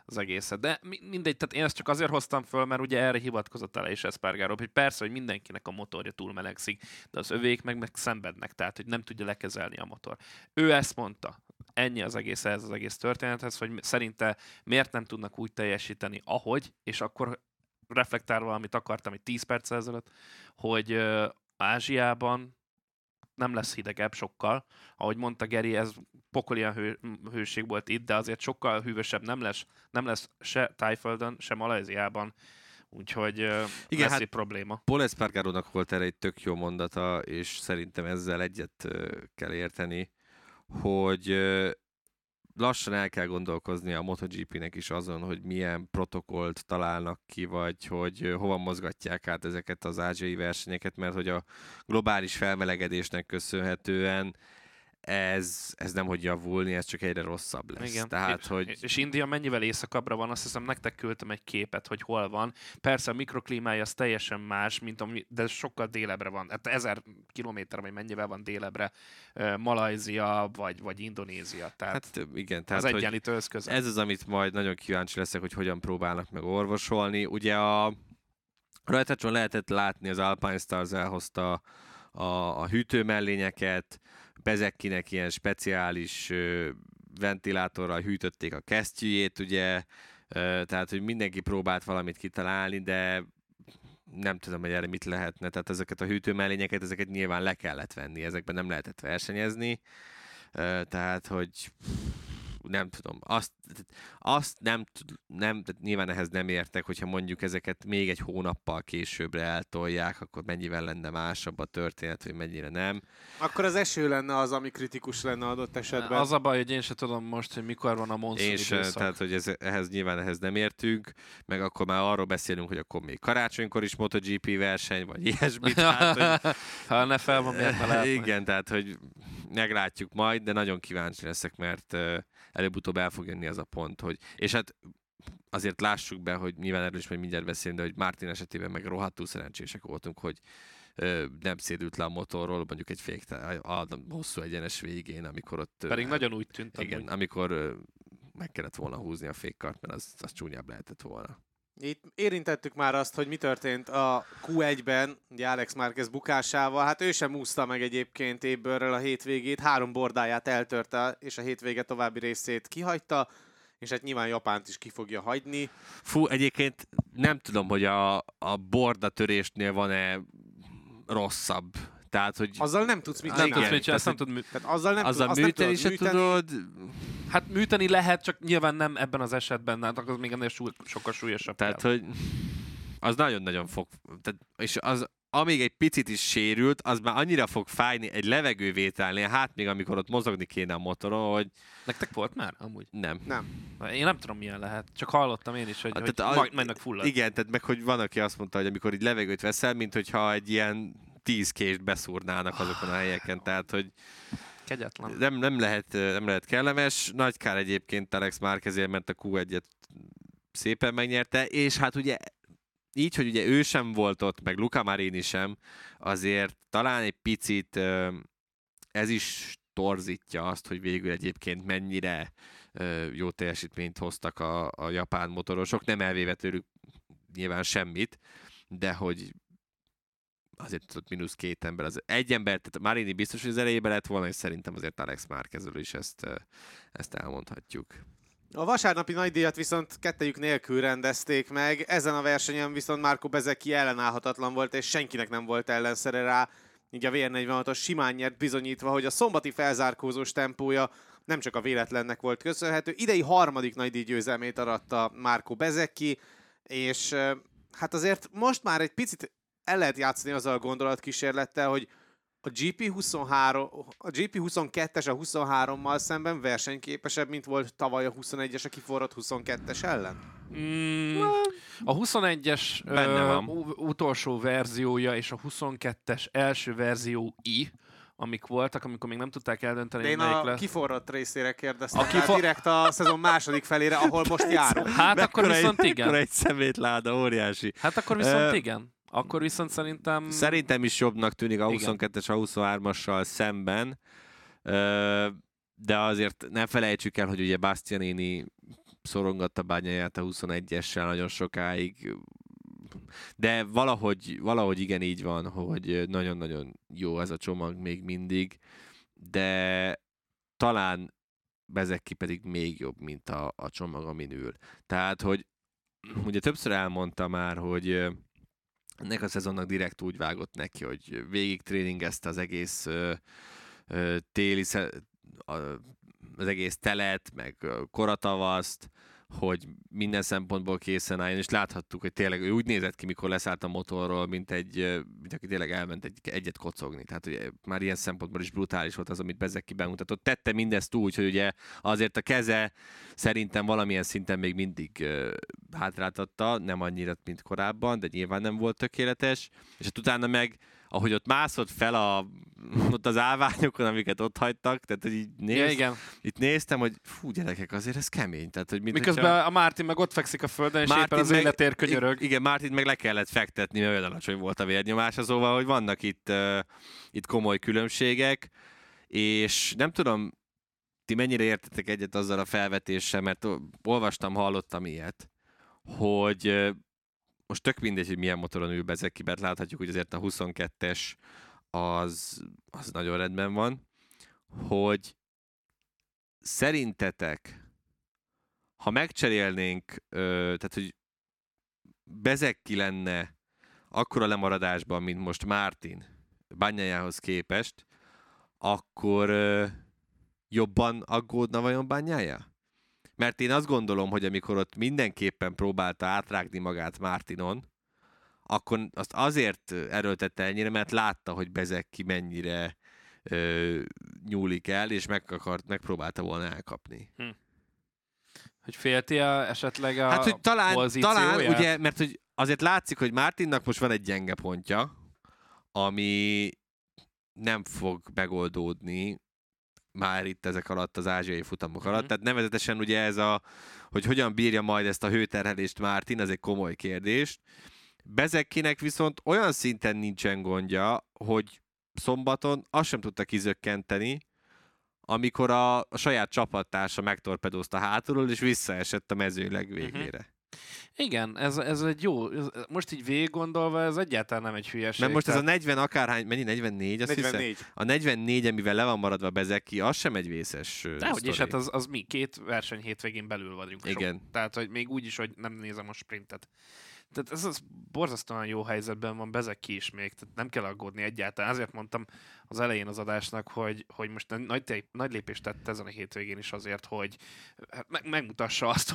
az egészet. De mindegy, tehát én ezt csak azért hoztam föl, mert ugye erre hivatkozott el is Espargaró, hogy persze, hogy mindenkinek a motorja túlmelegszik, de az övék meg szenvednek, tehát hogy nem tudja lekezelni a motor. Ő ezt mondta. Ennyi az egész ehhez az egész történethez, hogy szerinte miért nem tudnak úgy teljesíteni, ahogy, és akkor reflektálva, amit akartam itt 10 perc ezelőtt, hogy Ázsiában nem lesz hidegebb sokkal. Ahogy mondta Geri, ez pokolian hőség volt itt, de azért sokkal hűvösebb nem lesz se Tájföldön, se Malajziában. Úgyhogy igen, lesz hát egy probléma. Paul Espargarónak volt erre egy tök jó mondata, és szerintem ezzel egyet kell érteni, hogy lassan el kell gondolkozni a MotoGP-nek is azon, hogy milyen protokollt találnak ki, vagy hogy hova mozgatják át ezeket az ázsiai versenyeket, mert hogy a globális felmelegedésnek köszönhetően ez nemhogy javulni, ez csak egyre rosszabb lesz. Igen. Tehát, hogy... És India mennyivel északabbra van, azt hiszem nektek küldtem egy képet, hogy hol van. Persze a mikroklímája az teljesen más, de sokkal délebbre van. Hát 1000 kilométer, vagy mennyivel van délebbre Malajzia, vagy Indonézia. Tehát hát, igen, tehát az egyenlítő összközön. Ez az, amit majd nagyon kíváncsi leszek, hogy hogyan próbálnak meg orvosolni. Ugye rajtacson lehetett látni, az Alpine Stars elhozta a hűtőmellényeket, Bezekinek ilyen speciális ventilátorral hűtötték a kesztyűjét, ugye, tehát, hogy mindenki próbált valamit kitalálni, de nem tudom, hogy erre mit lehetne. Tehát ezeket a hűtőmellényeket, ezeket nyilván le kellett venni, ezekben nem lehetett versenyezni, tehát, hogy nem tudom, tehát nyilván ehhez nem értek, hogyha mondjuk ezeket még egy hónappal későbbre eltolják, akkor mennyivel lenne másabb a történet, vagy mennyire nem. Akkor az eső lenne az, ami kritikus lenne adott esetben. Az a baj, hogy én se tudom most, hogy mikor van a monszun időszak. Tehát, hogy ehhez nem értünk, meg akkor már arról beszélünk, hogy akkor még karácsonykor is MotoGP verseny, vagy ilyesmit. Tehát, hogy... Ha ne fel van, miért ne lehetne. Igen, tehát, hogy meglátjuk majd, de nagyon kíváncsi leszek, mert előbb-utóbb el fog jönni az a pont, hogy... És hát azért lássuk be, hogy nyilván erről is majd mindjárt beszélünk, de hogy Martin esetében meg rohadtul szerencsések voltunk, hogy nem szédült le a motorról, mondjuk egy hosszú egyenes végén, amikor ott... Pedig nagyon úgy tűnt. Igen, amikor meg kellett volna húzni a fékkart, mert az csúnyább lehetett volna. Itt érintettük már azt, hogy mi történt a Q1-ben, ugye Alex Márquez bukásával. Hát ő sem úszta meg egyébként ébbőrrel a hétvégét, 3 bordáját eltörte, és a hétvége további részét kihagyta, és hát nyilván Japánt is ki fogja hagyni. Fú, egyébként nem tudom, hogy a bordatörésnél van-e rosszabb. Tehát, hogy azzal nem tudsz mit csinálni. Azzal műteni se tudod. Hát műteni lehet, csak nyilván nem ebben az esetben, az még ennél sokkal súlyosabb. Tehát, hogy az nagyon-nagyon fog... Tehát, és az, amíg egy picit is sérült, az már annyira fog fájni egy levegővételnél, hát még amikor ott mozogni kéne a motoron, hogy... Nektek volt már amúgy? Nem. Én nem tudom, milyen lehet. Csak hallottam én is, hogy mennek fullad. Igen, tehát meg hogy van, aki azt mondta, hogy amikor így levegőt veszel, mint hogyha egy ilyen 10 kést beszúrnának azokon a helyeken, tehát hogy nem lehet kellemes. Nagy kár egyébként Alex Márquezért, mert a Q1-et szépen megnyerte, és hát ugye így, hogy ugye ő sem volt ott, meg Luca Marini sem, azért talán egy picit ez is torzítja azt, hogy végül egyébként mennyire jó teljesítményt hoztak a japán motorosok, nem elvéve tőlük nyilván semmit, de hogy azért ott mínusz 2 ember. Az egy ember, tehát Marini biztos, hogy az elejében lett volna, és szerintem azért Alex Márquezről is ezt elmondhatjuk. A vasárnapi nagydíjat viszont kettejük nélkül rendezték meg. Ezen a versenyen viszont Marco Bezzecchi ellenállhatatlan volt, és senkinek nem volt ellenszere rá. Így a VR46-os simán nyert, bizonyítva, hogy a szombati felzárkózós tempója nem csak a véletlennek volt köszönhető. Idei harmadik nagydíj győzelmét aratta Marco Bezzecchi, és hát azért most már egy picit el lehet játszani azzal a gondolatkísérlettel, hogy a GP22-es a 23-mal szemben versenyképesebb, mint volt tavaly a 21-es, a kiforrott 22-es ellen? A 21-es utolsó verziója és a 22-es első verziói, amik voltak, amikor még nem tudták eldönteni, hogy melyik lesz. De én a kiforrott részére kérdeztem, direkt a szezon második felére, ahol most járunk. Hát akkor viszont igen. Mekkora egy szemétláda, óriási. Hát akkor viszont igen. Akkor viszont szerintem... Szerintem is jobbnak tűnik a 22-es, a 23-assal szemben, de azért ne felejtsük el, hogy ugye Bastianini szorongatta bányáját a 21-essel nagyon sokáig, de valahogy igen így van, hogy nagyon-nagyon jó ez a csomag még mindig, de talán Bezzecchi pedig még jobb, mint a csomag, amin ül. Tehát, hogy ugye többször elmondta már, hogy ennek a szezonnak direkt úgy vágott neki, hogy végig tréningezte az egész téli, az egész telet, meg koratavaszt, hogy minden szempontból készen álljon, és láthattuk, hogy tényleg ő úgy nézett ki, mikor leszállt a motorról, mint aki tényleg elment egyet kocogni. Tehát ugye már ilyen szempontból is brutális volt az, amit Bezzecchi bemutatott. Tette mindezt úgy, hogy ugye azért a keze szerintem valamilyen szinten még mindig hátráltatta, nem annyira, mint korábban, de nyilván nem volt tökéletes, és hát utána meg ahogy ott mászott fel ott az állványokon, amiket ott hagytak, tehát hogy így itt néztem, hogy fú gyerekek, azért ez kemény. Tehát, hogy miközben a Martin meg ott fekszik a földön, és éppen az életér könyörög. Igen, Martin meg le kellett fektetni, mert olyan alacsony volt a vérnyomása, szóval, hogy vannak itt komoly különbségek, és nem tudom, ti mennyire értetek egyet azzal a felvetéssel, mert olvastam, hallottam ilyet, hogy most tök mindegy, hogy milyen motoron ül Bezzecchi, mert láthatjuk, hogy azért a 22-es az nagyon rendben van, hogy szerintetek, ha megcserélnénk, tehát hogy Bezzecchi lenne akkora lemaradásban, mint most Martin Bagnajához képest, akkor jobban aggódna vajon Bagnaja? Mert én azt gondolom, hogy amikor ott mindenképpen próbálta átrágni magát Martinon, akkor azt azért erőltette ennyire, mert látta, hogy Bezzecchi mennyire nyúlik el, és megpróbálta volna elkapni. Hogy félti esetleg a pozícióját? Hát, hogy talán ugye, mert hogy azért látszik, hogy Martinnak most van egy gyenge pontja, ami nem fog megoldódni már itt ezek alatt, az ázsiai futamok alatt. Tehát nevezetesen ugye ez hogy hogyan bírja majd ezt a hőterhelést Martin, ez egy komoly kérdés. Bezzecchinek viszont olyan szinten nincsen gondja, hogy szombaton azt sem tudta kizökkenteni, amikor a saját csapattársa megtorpedózta hátulról, és visszaesett a mező legvégére. Igen, ez egy jó, most így végig gondolva, ez egyáltalán nem egy hülyeség. Mert most tehát... ez a 40 akárhány, mennyi 44, azt 44. hiszem? A 44, amivel le van maradva Bezeki, az sem egy vészes sztori. És hát az mi, két verseny hétvégén belül vagyunk. Igen. Sok. Tehát, hogy még úgy is, hogy nem nézem a sprintet. Tehát ez az borzasztóan jó helyzetben van Bezeki is még, tehát nem kell aggódni egyáltalán. Azért mondtam az elején az adásnak, hogy most nagy lépést tett ezen a hétvégén is azért, hogy megmutassa azt,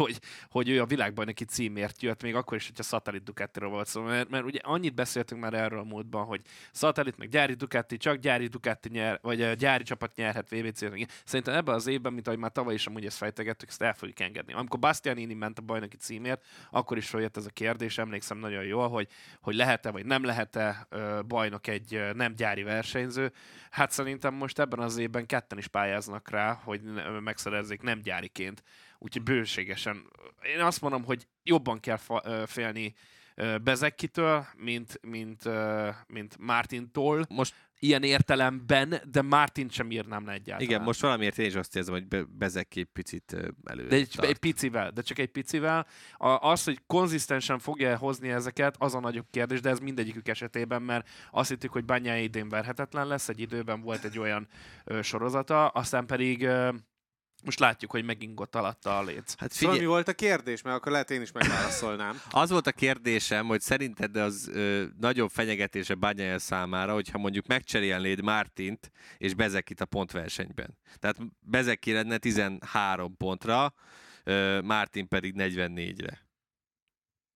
hogy ő a világbajnoki címért jött, még akkor is, hogyha Satellit Ducatiról volt szó. Mert ugye annyit beszéltünk már erről a múltban, hogy Satellit meg gyári Ducati, csak gyári Ducati nyer, vagy a gyári csapat nyerhet VBC-re. Szerintem ebben az évben, mint ahogy már tavaly is amúgy ezt fejtegettük, ezt el fogjuk engedni. Amikor Bastianini ment a bajnoki címért, akkor is följött ez a kérdés, emlékszem nagyon jól, hogy lehet-e vagy nem lehet-e bajnok egy nem gyári versenyző. Hát szerintem most ebben az évben ketten is pályáznak rá, hogy megszerezzék nem gyáriként. Úgyhogy bőségesen. Én azt mondom, hogy jobban kell félni Bezekitől, mint Martintól. Most ilyen értelemben, de Martin sem írnám le egyáltalán. Igen, most valamiért én is azt érzem, hogy Bezeki picit előre tart. Egy picivel, de csak egy picivel. Az, hogy konzisztensen fogja hozni ezeket, az a nagyobb kérdés, de ez mindegyikük esetében, mert azt hittük, hogy Bagnaia idén verhetetlen lesz, egy időben volt egy olyan sorozata, aztán pedig... Most látjuk, hogy megingott alatta a léc. Hát szóval mi volt a kérdés? Mert akkor lehet én is megválaszolnám. Az volt a kérdésem, hogy szerinted az nagyobb fenyegetése Bagnaia számára, hogyha mondjuk megcserélnéd Martint és Bezekit a pontversenyben. Tehát Bezeki lenne 13 pontra, Martin pedig 44-re.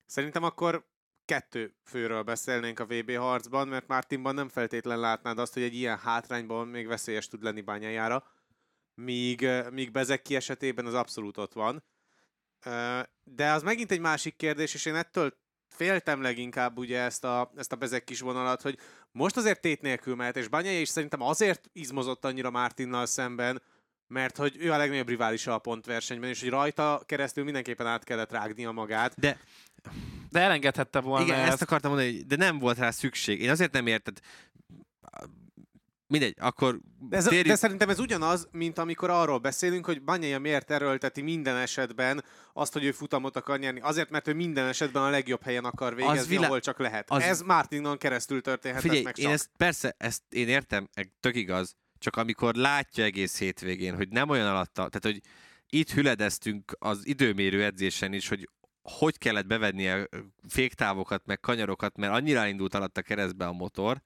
Szerintem akkor 2 főről beszélnénk a VB harcban, mert Martinban nem feltétlen látnád azt, hogy egy ilyen hátrányban még veszélyes tud lenni Bagnaiára. Míg Bezeki esetében az abszolút ott van. De az megint egy másik kérdés, és én ettől féltem leginkább ugye ezt a Bezeki-s vonalat, hogy most azért tét nélkül mehet, és Bagnaia is szerintem azért izmozott annyira Martinnal szemben, mert hogy ő a legnagyobb riválisa a pontversenyben, és hogy rajta keresztül mindenképpen át kellett rágnia magát. De elengedhette volna. Igen, ezt akartam mondani, de nem volt rá szükség. Én azért nem érted... Mindegy, akkor... De szerintem ez ugyanaz, mint amikor arról beszélünk, hogy Bagnaia miért erőlteti minden esetben azt, hogy ő futamot akar nyerni. Azért, mert ő minden esetben a legjobb helyen akar végezni, ahol csak lehet. Ez Martinon keresztül történhetett figyelj, meg csak. Én ezt én értem, tök igaz, csak amikor látja egész hétvégén, hogy nem olyan alatta, tehát hogy itt hüledeztünk az időmérő edzésen is, hogy kellett bevennie féktávokat, meg kanyarokat, mert annyira indult alatt a keresztbe a motor,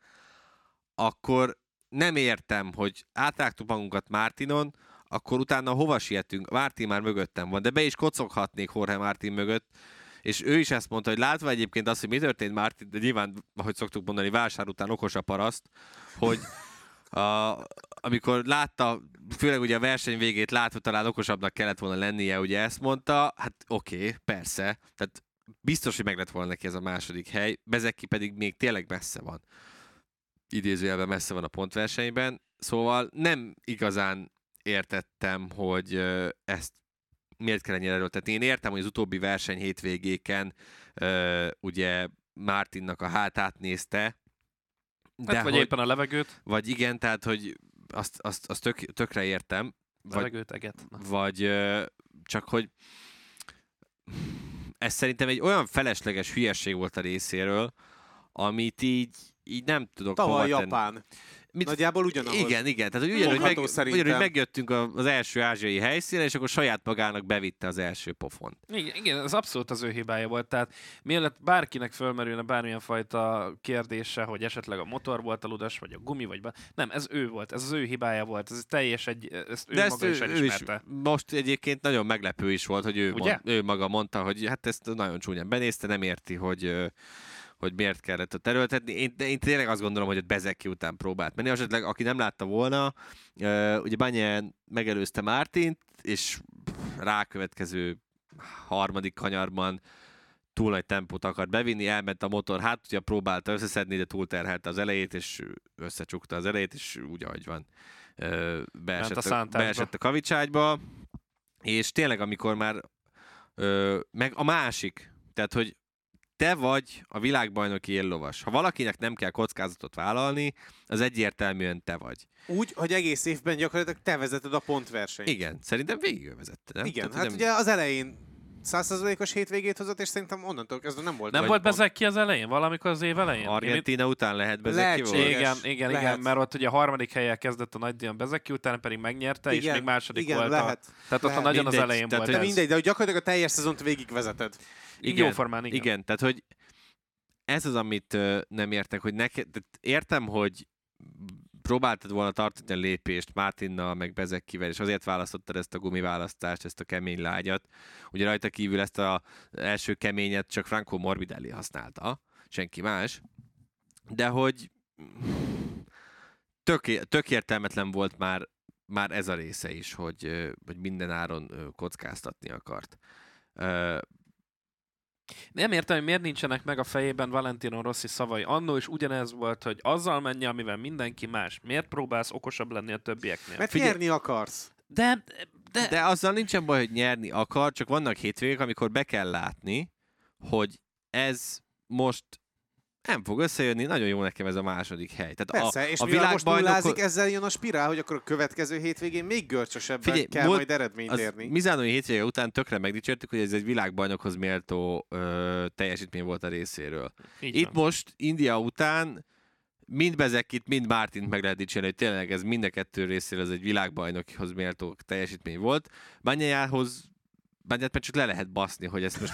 akkor nem értem, hogy átrágtuk magunkat Martinon, akkor utána hova sietünk? Martin már mögöttem van, de be is kocoghatnék Jorge Martin mögött, és ő is ezt mondta, hogy látva egyébként azt, hogy mi történt Martin, de nyilván, ahogy szoktuk mondani, vásár után okos a paraszt, hogy amikor látta, főleg ugye a verseny végét látva, talán okosabbnak kellett volna lennie, ugye ezt mondta, hát oké, persze, tehát biztos, hogy meg lett volna neki ez a második hely, Bezeki pedig még tényleg messze van. Idézőjelben messze van a pontversenyben, szóval nem igazán értettem, hogy ezt miért kell ennyire erőltetni. Én értem, hogy az utóbbi verseny hétvégéken ugye Martinnak a hátát nézte. De hát, vagy éppen a levegőt. Vagy igen, tehát, hogy azt tökre értem. Levegőt, eget. Vagy csak, hogy ez szerintem egy olyan felesleges hülyesség volt a részéről, amit így nem tudok tavaly hova Japán. Tenni. Nagyjából ugyanaz. Igen. Tehát ugyanúgy megjöttünk az első ázsiai helyszínre, és akkor saját magának bevitte az első pofont. Igen, ez abszolút az ő hibája volt. Tehát mielőtt bárkinek fölmerülne bármilyen fajta kérdése, hogy esetleg a motor volt a ludas, vagy a gumi, vagy nem, ez ő volt, ez az ő hibája volt. Ez teljes ezt ő maga is elismerte. Most egyébként nagyon meglepő is volt, hogy ő maga mondta, hogy hát ezt nagyon csúnyán benézte, nem érti, hogy miért kellett ott erőltetni. Én tényleg azt gondolom, hogy ott Bezeki után próbált menni. Esetleg, aki nem látta volna, ugye Bagnaia megelőzte Martint, és rákövetkező harmadik kanyarban túl nagy tempót akart bevinni, elment a motor, hát ugye próbálta összeszedni, de túlterhelte az elejét, és összecsukta az elejét, és úgy, ahogy van, beesett a kavicságyba. És tényleg, amikor már meg a másik, tehát, hogy te vagy a világbajnoki éllovas. Ha valakinek nem kell kockázatot vállalni, az egyértelműen te vagy. Úgy, hogy egész évben gyakorlatilag te vezeted a pontversenyt. Igen, szerintem végig ő vezette. Igen, ugye az elején 100%-os hétvégét hozott, és szerintem onnantól kezdve nem volt. Nem volt Bezeki az elején? Valamikor az év elején? Argentína után lehet Bezeki volt. Igen, mert ott ugye a harmadik helyen kezdett a nagydíjon Bezeki, után pedig megnyerte, igen, és még második igen, volt. Lehet, tehát lehet. Ott a nagyon mindegy, az elején tehát, volt. De mindegy, de gyakorlatilag a teljes szezont végigvezeted. Igen, jóformán, igen. Igen, tehát hogy ez az, amit nem értek, hogy neked, értem, hogy próbáltad volna tartani a lépést Martinnal, meg Bezekivel, és azért választottad ezt a gumiválasztást, ezt a kemény lágyat. Ugye rajta kívül ezt az első keményet csak Franco Morbidelli használta, senki más. De hogy tök értelmetlen volt már ez a része is, hogy minden áron kockáztatni akart. Nem értem, hogy miért nincsenek meg a fejében Valentino Rossi szavai. Annó is ugyanez volt, hogy azzal menj, amivel mindenki más. Miért próbálsz okosabb lenni a többieknél? Mert nyerni akarsz. De azzal nincsen baj, hogy nyerni akar, csak vannak hétvégek, amikor be kell látni, hogy ez most nem fog összejönni. Nagyon jó nekem ez a második hely. Tehát persze, és mivel most nullázik, ezzel jön a spirál, hogy akkor a következő hétvégén még görcsösebben kell majd eredményt érni. Mizánói hétvége után tökre megdicsértük, hogy ez egy világbajnokhoz méltó teljesítmény volt a részéről. Itt most, India után mind Bezekit, mind Martint meg lehet dicsérni, hogy tényleg ez mind a kettő részéről ez egy világbajnokhoz méltó teljesítmény volt. Bányájához Bányát már csak le lehet baszni, hogy ezt most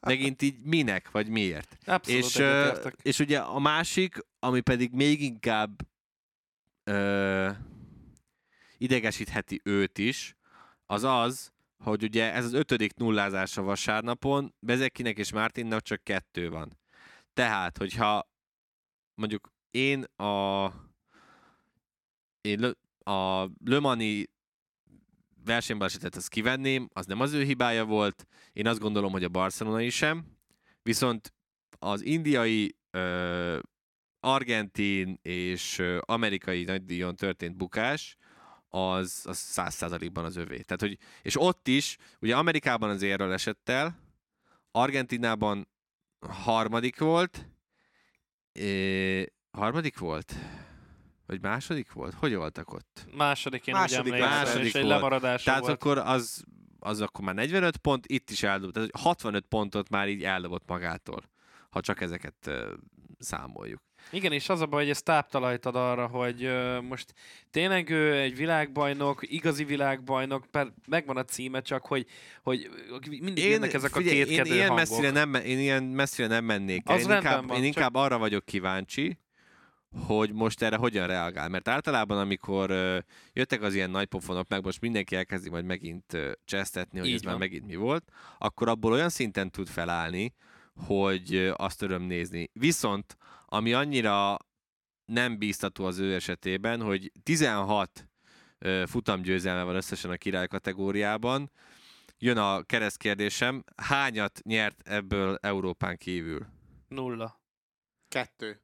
megint így minek, vagy miért. Abszolút, és ugye a másik, ami pedig még inkább idegesítheti őt is, az, hogy ugye ez az 5. nullázása vasárnapon, Bezekinek és Martinnak csak 2 van. Tehát, hogyha mondjuk én a Le Mans-i versenybalesetet azt kivenném, az nem az ő hibája volt, én azt gondolom, hogy a barcelonai sem, viszont az indiai, argentin és amerikai nagydíjon történt bukás, az 100%-ban az övé. Tehát, hogy, és ott is, ugye Amerikában az érről esett el, Argentinában harmadik volt, vagy második volt? Hogy voltak ott? Második, és egy lemaradás volt. Tehát akkor az akkor már 45 pont, itt is eldobott. Tehát 65 pontot már így eldobott magától, ha csak ezeket számoljuk. Igen, és az a baj, hogy ezt táptalajtad arra, hogy most tényleg ő egy világbajnok, igazi világbajnok, megvan a címe, csak hogy mindig jönnek ezek a kétkedő hangok. Én ilyen messzire nem mennék. Én inkább arra vagyok kíváncsi, hogy most erre hogyan reagál. Mert általában, amikor jöttek az ilyen nagy pofonok, meg most mindenki elkezdi majd megint csesztetni, hogy ez már megint mi volt, akkor abból olyan szinten tud felállni, hogy azt öröm nézni. Viszont, ami annyira nem bíztató az ő esetében, hogy 16 futamgyőzelme van összesen a király kategóriában. Jön a keresztkérdésem, hányat nyert ebből Európán kívül? 0. 2.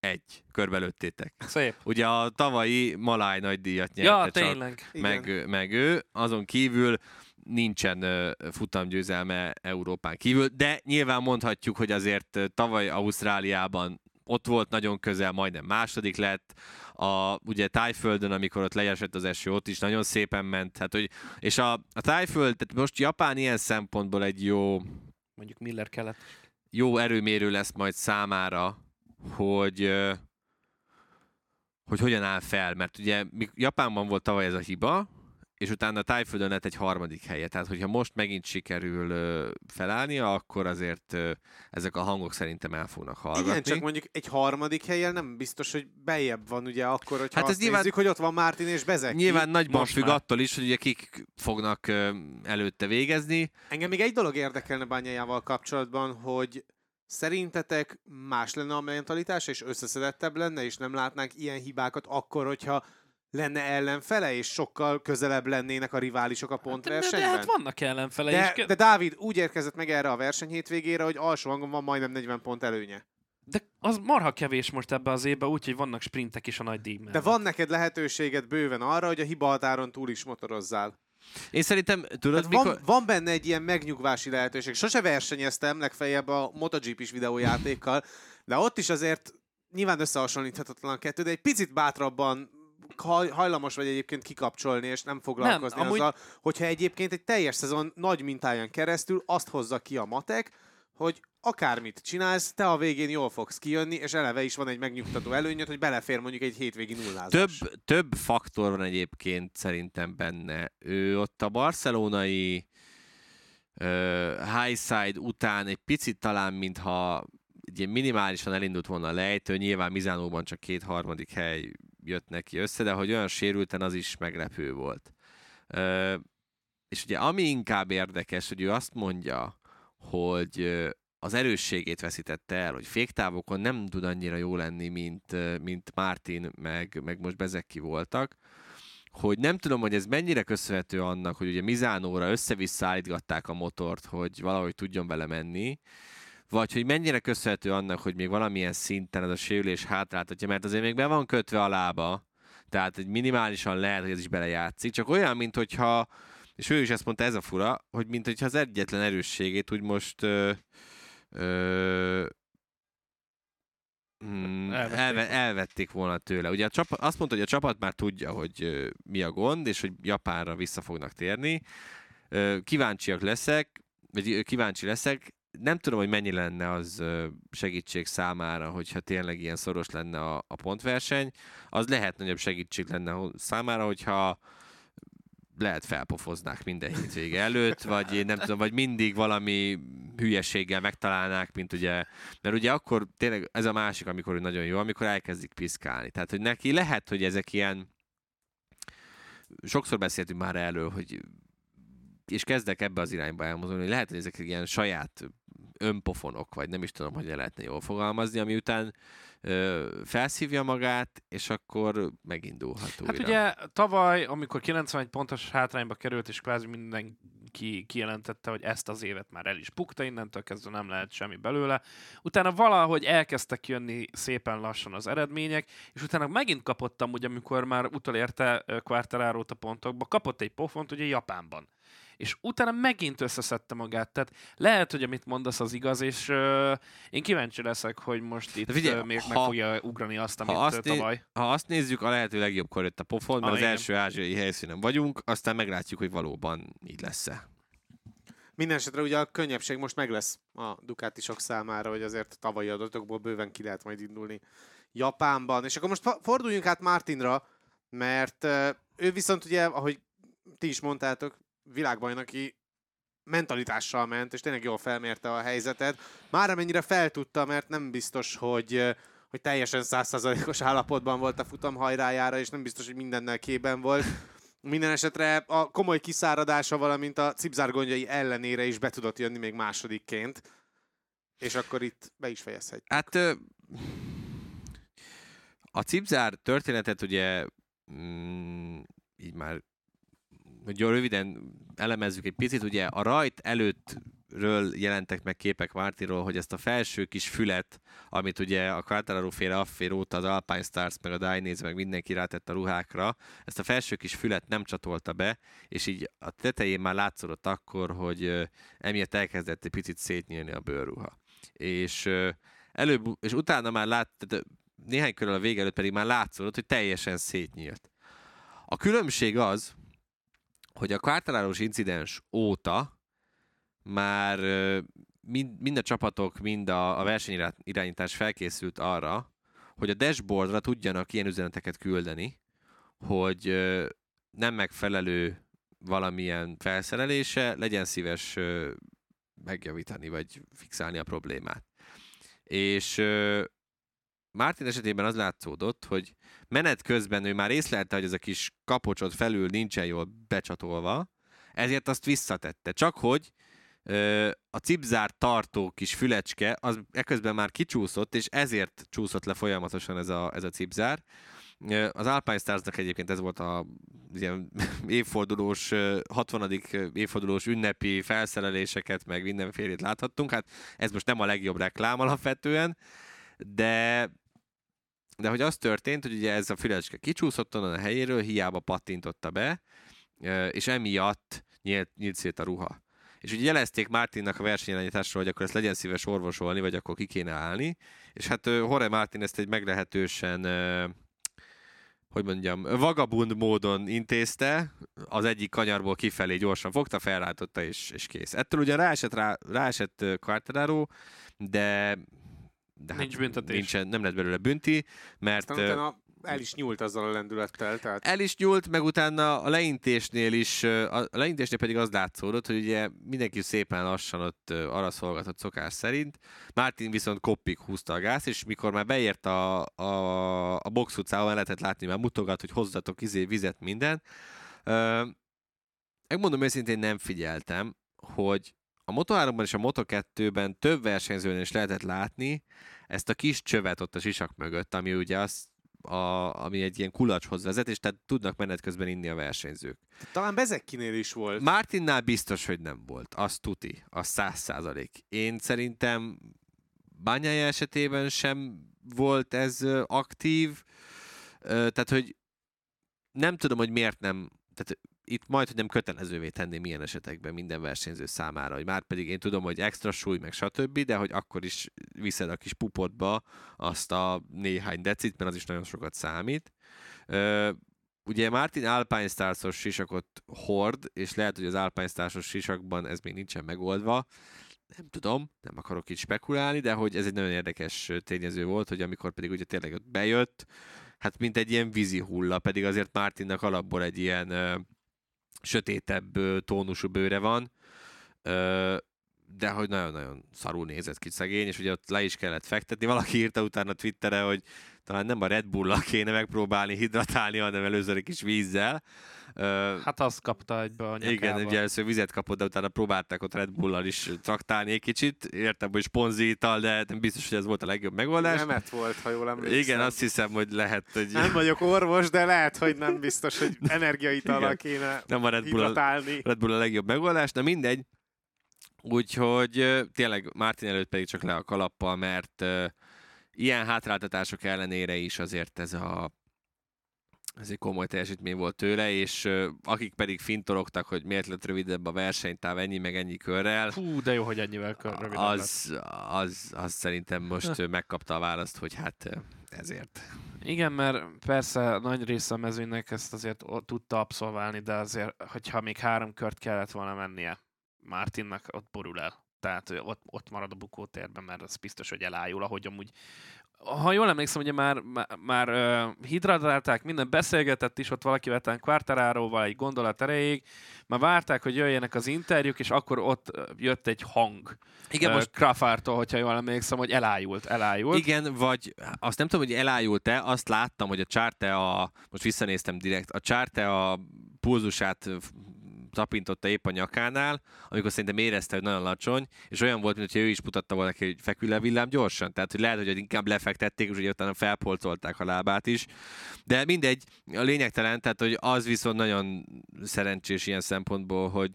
1. Körbelőttétek. Szép. Ugye a tavalyi Maláj nagydíjat nyerte csak meg ő. Azon kívül nincsen futamgyőzelme Európán kívül, de nyilván mondhatjuk, hogy azért tavaly Ausztráliában ott volt nagyon közel, majdnem második lett. Ugye Tájföldön, amikor ott leesett az eső, ott is nagyon szépen ment. Hát, hogy, és a Tájföld, tehát most Japán ilyen szempontból egy jó... Mondjuk Miller Kelet. Jó erőmérő lesz majd számára, hogy hogyan áll fel, mert ugye Japánban volt tavaly ez a hiba, és utána Tájföldön lett egy harmadik helye, tehát hogyha most megint sikerül felállnia, akkor azért ezek a hangok szerintem el fognak hallgatni. Igen, csak mondjuk egy harmadik helyen nem biztos, hogy beljebb van ugye akkor, hogyha hát azt nézzük, nyilván, hogy ott van Martin és Bezeki. Nyilván nagyban függ attól is, hogy ugye kik fognak előtte végezni. Engem még egy dolog érdekelne Bányájával kapcsolatban, hogy szerintetek más lenne a mentalitás, és összeszedettebb lenne, és nem látnánk ilyen hibákat akkor, hogyha lenne ellenfele, és sokkal közelebb lennének a riválisok a pontversenyben? De hát vannak ellenfele is. De Dávid úgy érkezett meg erre a verseny hétvégére, hogy alsó hangon van majdnem 40 pont előnye. De az marha kevés most ebbe az évben, úgyhogy vannak sprintek is a nagy díj mellett. De van neked lehetőséged bőven arra, hogy a hiba határon túl is motorozzál. Én szerintem, van benne egy ilyen megnyugvási lehetőség. Sose versenyeztem, legfeljebb a MotoGP-s videójátékkal, de ott is azért nyilván összehasonlíthatatlan a kettő, de egy picit bátrabban hajlamos vagy egyébként kikapcsolni, és nem foglalkozni nem, amúgy... azzal, hogyha egyébként egy teljes szezon nagy mintáján keresztül azt hozza ki a matek, hogy akármit csinálsz, te a végén jól fogsz kijönni, és eleve is van egy megnyugtató előnyöd, hogy belefér mondjuk egy hétvégi nullázás. Több faktor van egyébként szerintem benne. Ő ott a barcelonai highside után egy picit talán, mintha minimálisan elindult volna a lejtő, nyilván Mizánóban csak 2. hely jött neki össze, de hogy olyan sérülten, az is meglepő volt. És ugye ami inkább érdekes, hogy ő azt mondja, hogy az erősségét veszítette el, hogy féktávokon nem tud annyira jó lenni, mint Martin, meg most Bezeki voltak, hogy nem tudom, hogy ez mennyire köszönhető annak, hogy ugye Mizánóra össze-vissza állítgatták a motort, hogy valahogy tudjon vele menni, vagy hogy mennyire köszönhető annak, hogy még valamilyen szinten ez a sérülés hátráltatja, mert azért még be van kötve a lába, tehát egy minimálisan lehet, hogy ez is belejátszik, csak olyan, mint hogyha, és ő is ezt mondta, ez a fura, hogy mint hogyha az egyetlen erősségét úgy most elvették volna tőle. Ugye azt mondta, hogy a csapat már tudja, hogy mi a gond, és hogy Japánra vissza fognak térni. Kíváncsi leszek, nem tudom, hogy mennyi lenne az segítség számára, hogyha tényleg ilyen szoros lenne a pontverseny. Az lehet nagyobb segítség lenne számára, hogyha lehet felpofoznák minden hétvége előtt, vagy én nem tudom, vagy mindig valami hülyeséggel megtalálnák, mint ugye, mert ugye akkor tényleg ez a másik, amikor nagyon jó, amikor elkezdik piszkálni. Tehát, hogy neki lehet, hogy ezek ilyen, sokszor beszéltünk már elől, hogy és kezdek ebbe az irányba elmozdulni, hogy lehet, hogy ezek ilyen saját önpofonok, vagy nem is tudom, hogy lehetne jól fogalmazni, ami után felszívja magát, és akkor megindulhat újra. Hát ugye tavaly, amikor 91 pontos hátrányba került, és kvázi mindenki kijelentette, hogy ezt az évet már el is bukta, innentől kezdve nem lehet semmi belőle. Utána valahogy elkezdtek jönni szépen lassan az eredmények, és utána megint kapottam, ugye, amikor már utolérte Quartararót a pontokba, kapott egy pofont ugye Japánban. És utána megint összeszedte magát. Tehát lehet, hogy amit mondasz, az igaz, és én kíváncsi leszek, hogy most itt miért meg fogja ugrani azt, amit tavaly. Ha azt nézzük, a lehető legjobbkor jött a pofon, mert az első ázsiai helyszínen vagyunk, aztán meglátjuk, hogy valóban így lesz-e. Mindenesetre ugye a könnyebbség most meg lesz a dukátisok számára, hogy azért tavalyi adatokból bőven ki lehet majd indulni Japánban. És akkor most forduljunk át Martinra, mert ő viszont ugye, ahogy ti is mondtátok, világbajnoki mentalitással ment, és tényleg jól felmérte a helyzetet. Már amennyire feltudta, mert nem biztos, hogy teljesen 100%-os állapotban volt a futam hajrájára, és nem biztos, hogy mindennel képben volt. Minden esetre a komoly kiszáradása, valamint a cipzárgondjai ellenére is be tudott jönni még másodikként. És akkor itt be is fejezhetjük. Hát a cipzár történetet ugye így már hogy röviden elemezzük egy picit, ugye a rajt előttről jelentek meg képek Martinról, hogy ezt a felső kis félet, amit ugye a Quartararo-féle affér óta az Alpine Stars, meg a Dainese, meg mindenki rátett a ruhákra, ezt a felső kis félet nem csatolta be, és így a tetején már látszódott akkor, hogy emiatt elkezdett egy picit szétnyílni a bőrruha. És utána már néhány körül a vége előtt pedig már látszódott, hogy teljesen szétnyílt. A különbség az, hogy a Quartararo-s incidens óta már mind a csapatok, mind a versenyirányítás felkészült arra, hogy a dashboardra tudjanak ilyen üzeneteket küldeni, hogy nem megfelelő valamilyen felszerelése, legyen szíves megjavítani, vagy fixálni a problémát. És Martin esetében az látszódott, hogy menet közben ő már észlelte, hogy ez a kis kapocsot felül nincsen jól becsatolva, ezért azt visszatette. Csak hogy a cipzár tartó kis fülecske, az eközben már kicsúszott, és ezért csúszott le folyamatosan ez a cipzár. Az Alpine Starsnak egyébként ez volt a ilyen évfordulós, 60. évfordulós ünnepi felszereléseket, meg mindenfélét láthattunk. Hát ez most nem a legjobb reklám alapvetően, de hogy az történt, hogy ugye ez a fülecske kicsúszott onnan a helyéről, hiába pattintotta be, és emiatt nyílt szét a ruha. És ugye jelezték Martinnak a versenyirányításról, hogy akkor ezt legyen szíves orvosolni, vagy akkor ki kéne állni, és hát Jorge Martin ezt egy meglehetősen hogy mondjam, vagabund módon intézte, az egyik kanyarból kifelé gyorsan fogta, felrántotta és kész. Ettől ugyan ráesett Quartararo, de nincs büntetés. Nincsen, nem lett belőle bünti, mert... El is nyúlt azzal a lendülettel. Tehát... El is nyúlt, meg utána a leintésnél pedig az látszódott, hogy ugye mindenki szépen lassan ott araszolgatott szokás szerint. Martin viszont koppig húzta a gáz, és mikor már beért a box utcával, lehetett látni, már mutogat, hogy hozzatok vizet, minden. Megmondom őszintén, nem figyeltem, hogy a Moto3-ban és a Moto2-ben több versenyzőnél is lehetett látni ezt a kis csövet ott a sisak mögött, ami ugye az ami egy ilyen kulacshoz vezet, és tehát tudnak menet közben inni a versenyzők. Talán Bezecchinél is volt. Martinnál biztos, hogy nem volt. Az tuti. Az 100%. Én szerintem Bagnaia esetében sem volt ez aktív. Tehát, hogy nem tudom, hogy miért nem... Tehát itt majd, hogy nem kötelezővé tenni milyen esetekben minden versenyző számára, hogy már pedig én tudom, hogy extra súly, meg stb., de hogy akkor is viszed a kis pupodba azt a néhány decit, mert az is nagyon sokat számít. Ugye Martin Alpine Stars-os sisakot hord, és lehet, hogy az Alpine Stars-os sisakban ez még nincsen megoldva. Nem tudom, nem akarok itt spekulálni, de hogy ez egy nagyon érdekes tényező volt, hogy amikor pedig ugye tényleg ott bejött, hát mint egy ilyen vízi hulla, pedig azért Martinnak alapból egy ilyen sötétebb tónusú bőre van, de hogy nagyon-nagyon szarul nézett ki szegény, és ugye ott le is kellett fektetni. Valaki írta utána Twitterre, hogy talán nem a Red Bull-lal kéne megpróbálni hidratálni, hanem először egy kis vízzel. Hát azt kapta egybe a nyakába. Igen, ugye először vizet kapott, de utána próbálták ott Red Bull-lal is traktálni egy kicsit. Értem, hogy sponzítal, de nem biztos, hogy ez volt a legjobb megoldás. Nemet volt, ha jól emlékszem. Igen, azt hiszem, hogy lehet, hogy... Nem vagyok orvos, de lehet, hogy nem biztos, hogy energiaitallal kéne hidratálni. Red Bull a legjobb megoldás, de mindegy. Úgyhogy tényleg Martin előtt pedig csak le a kalappal, mert ilyen hátráltatások ellenére is azért ez egy komoly teljesítmény volt tőle, és akik pedig fintorogtak, hogy miért lett rövidebb a versenytáv ennyi meg ennyi körrel. Hú, de jó, hogy ennyivel rövidebb az szerintem most megkapta a választ, hogy hát ezért. Igen, mert persze nagy része a mezőnynek ezt azért tudta abszolválni, de azért, hogyha még 3 kört kellett volna mennie Martinnak, ott borul el. Tehát ott marad a bukótérben, mert az biztos, hogy elájul, ahogy amúgy. Ha jól emlékszem, ugye már hidratálták, minden beszélgetett is, ott valaki vettem Quartararóval egy gondolat erejéig, már várták, hogy jöjjenek az interjúk, és akkor ott jött egy hang. Igen, most Crawfordtól, hogyha jól emlékszem, hogy elájult. Igen, vagy azt nem tudom, hogy elájult-e, azt láttam, hogy a Charte most visszanéztem direkt, a Charte a pulzusát tapintotta épp a nyakánál, amikor szerintem érezte, hogy nagyon lacsony, és olyan volt, mintha ő is mutatta volna neki, hogy fekül le villám gyorsan. Tehát, hogy lehet, hogy inkább lefektették, és ugye utána felpolcolták a lábát is. De mindegy, a lényegtelen, tehát, hogy az viszont nagyon szerencsés ilyen szempontból, hogy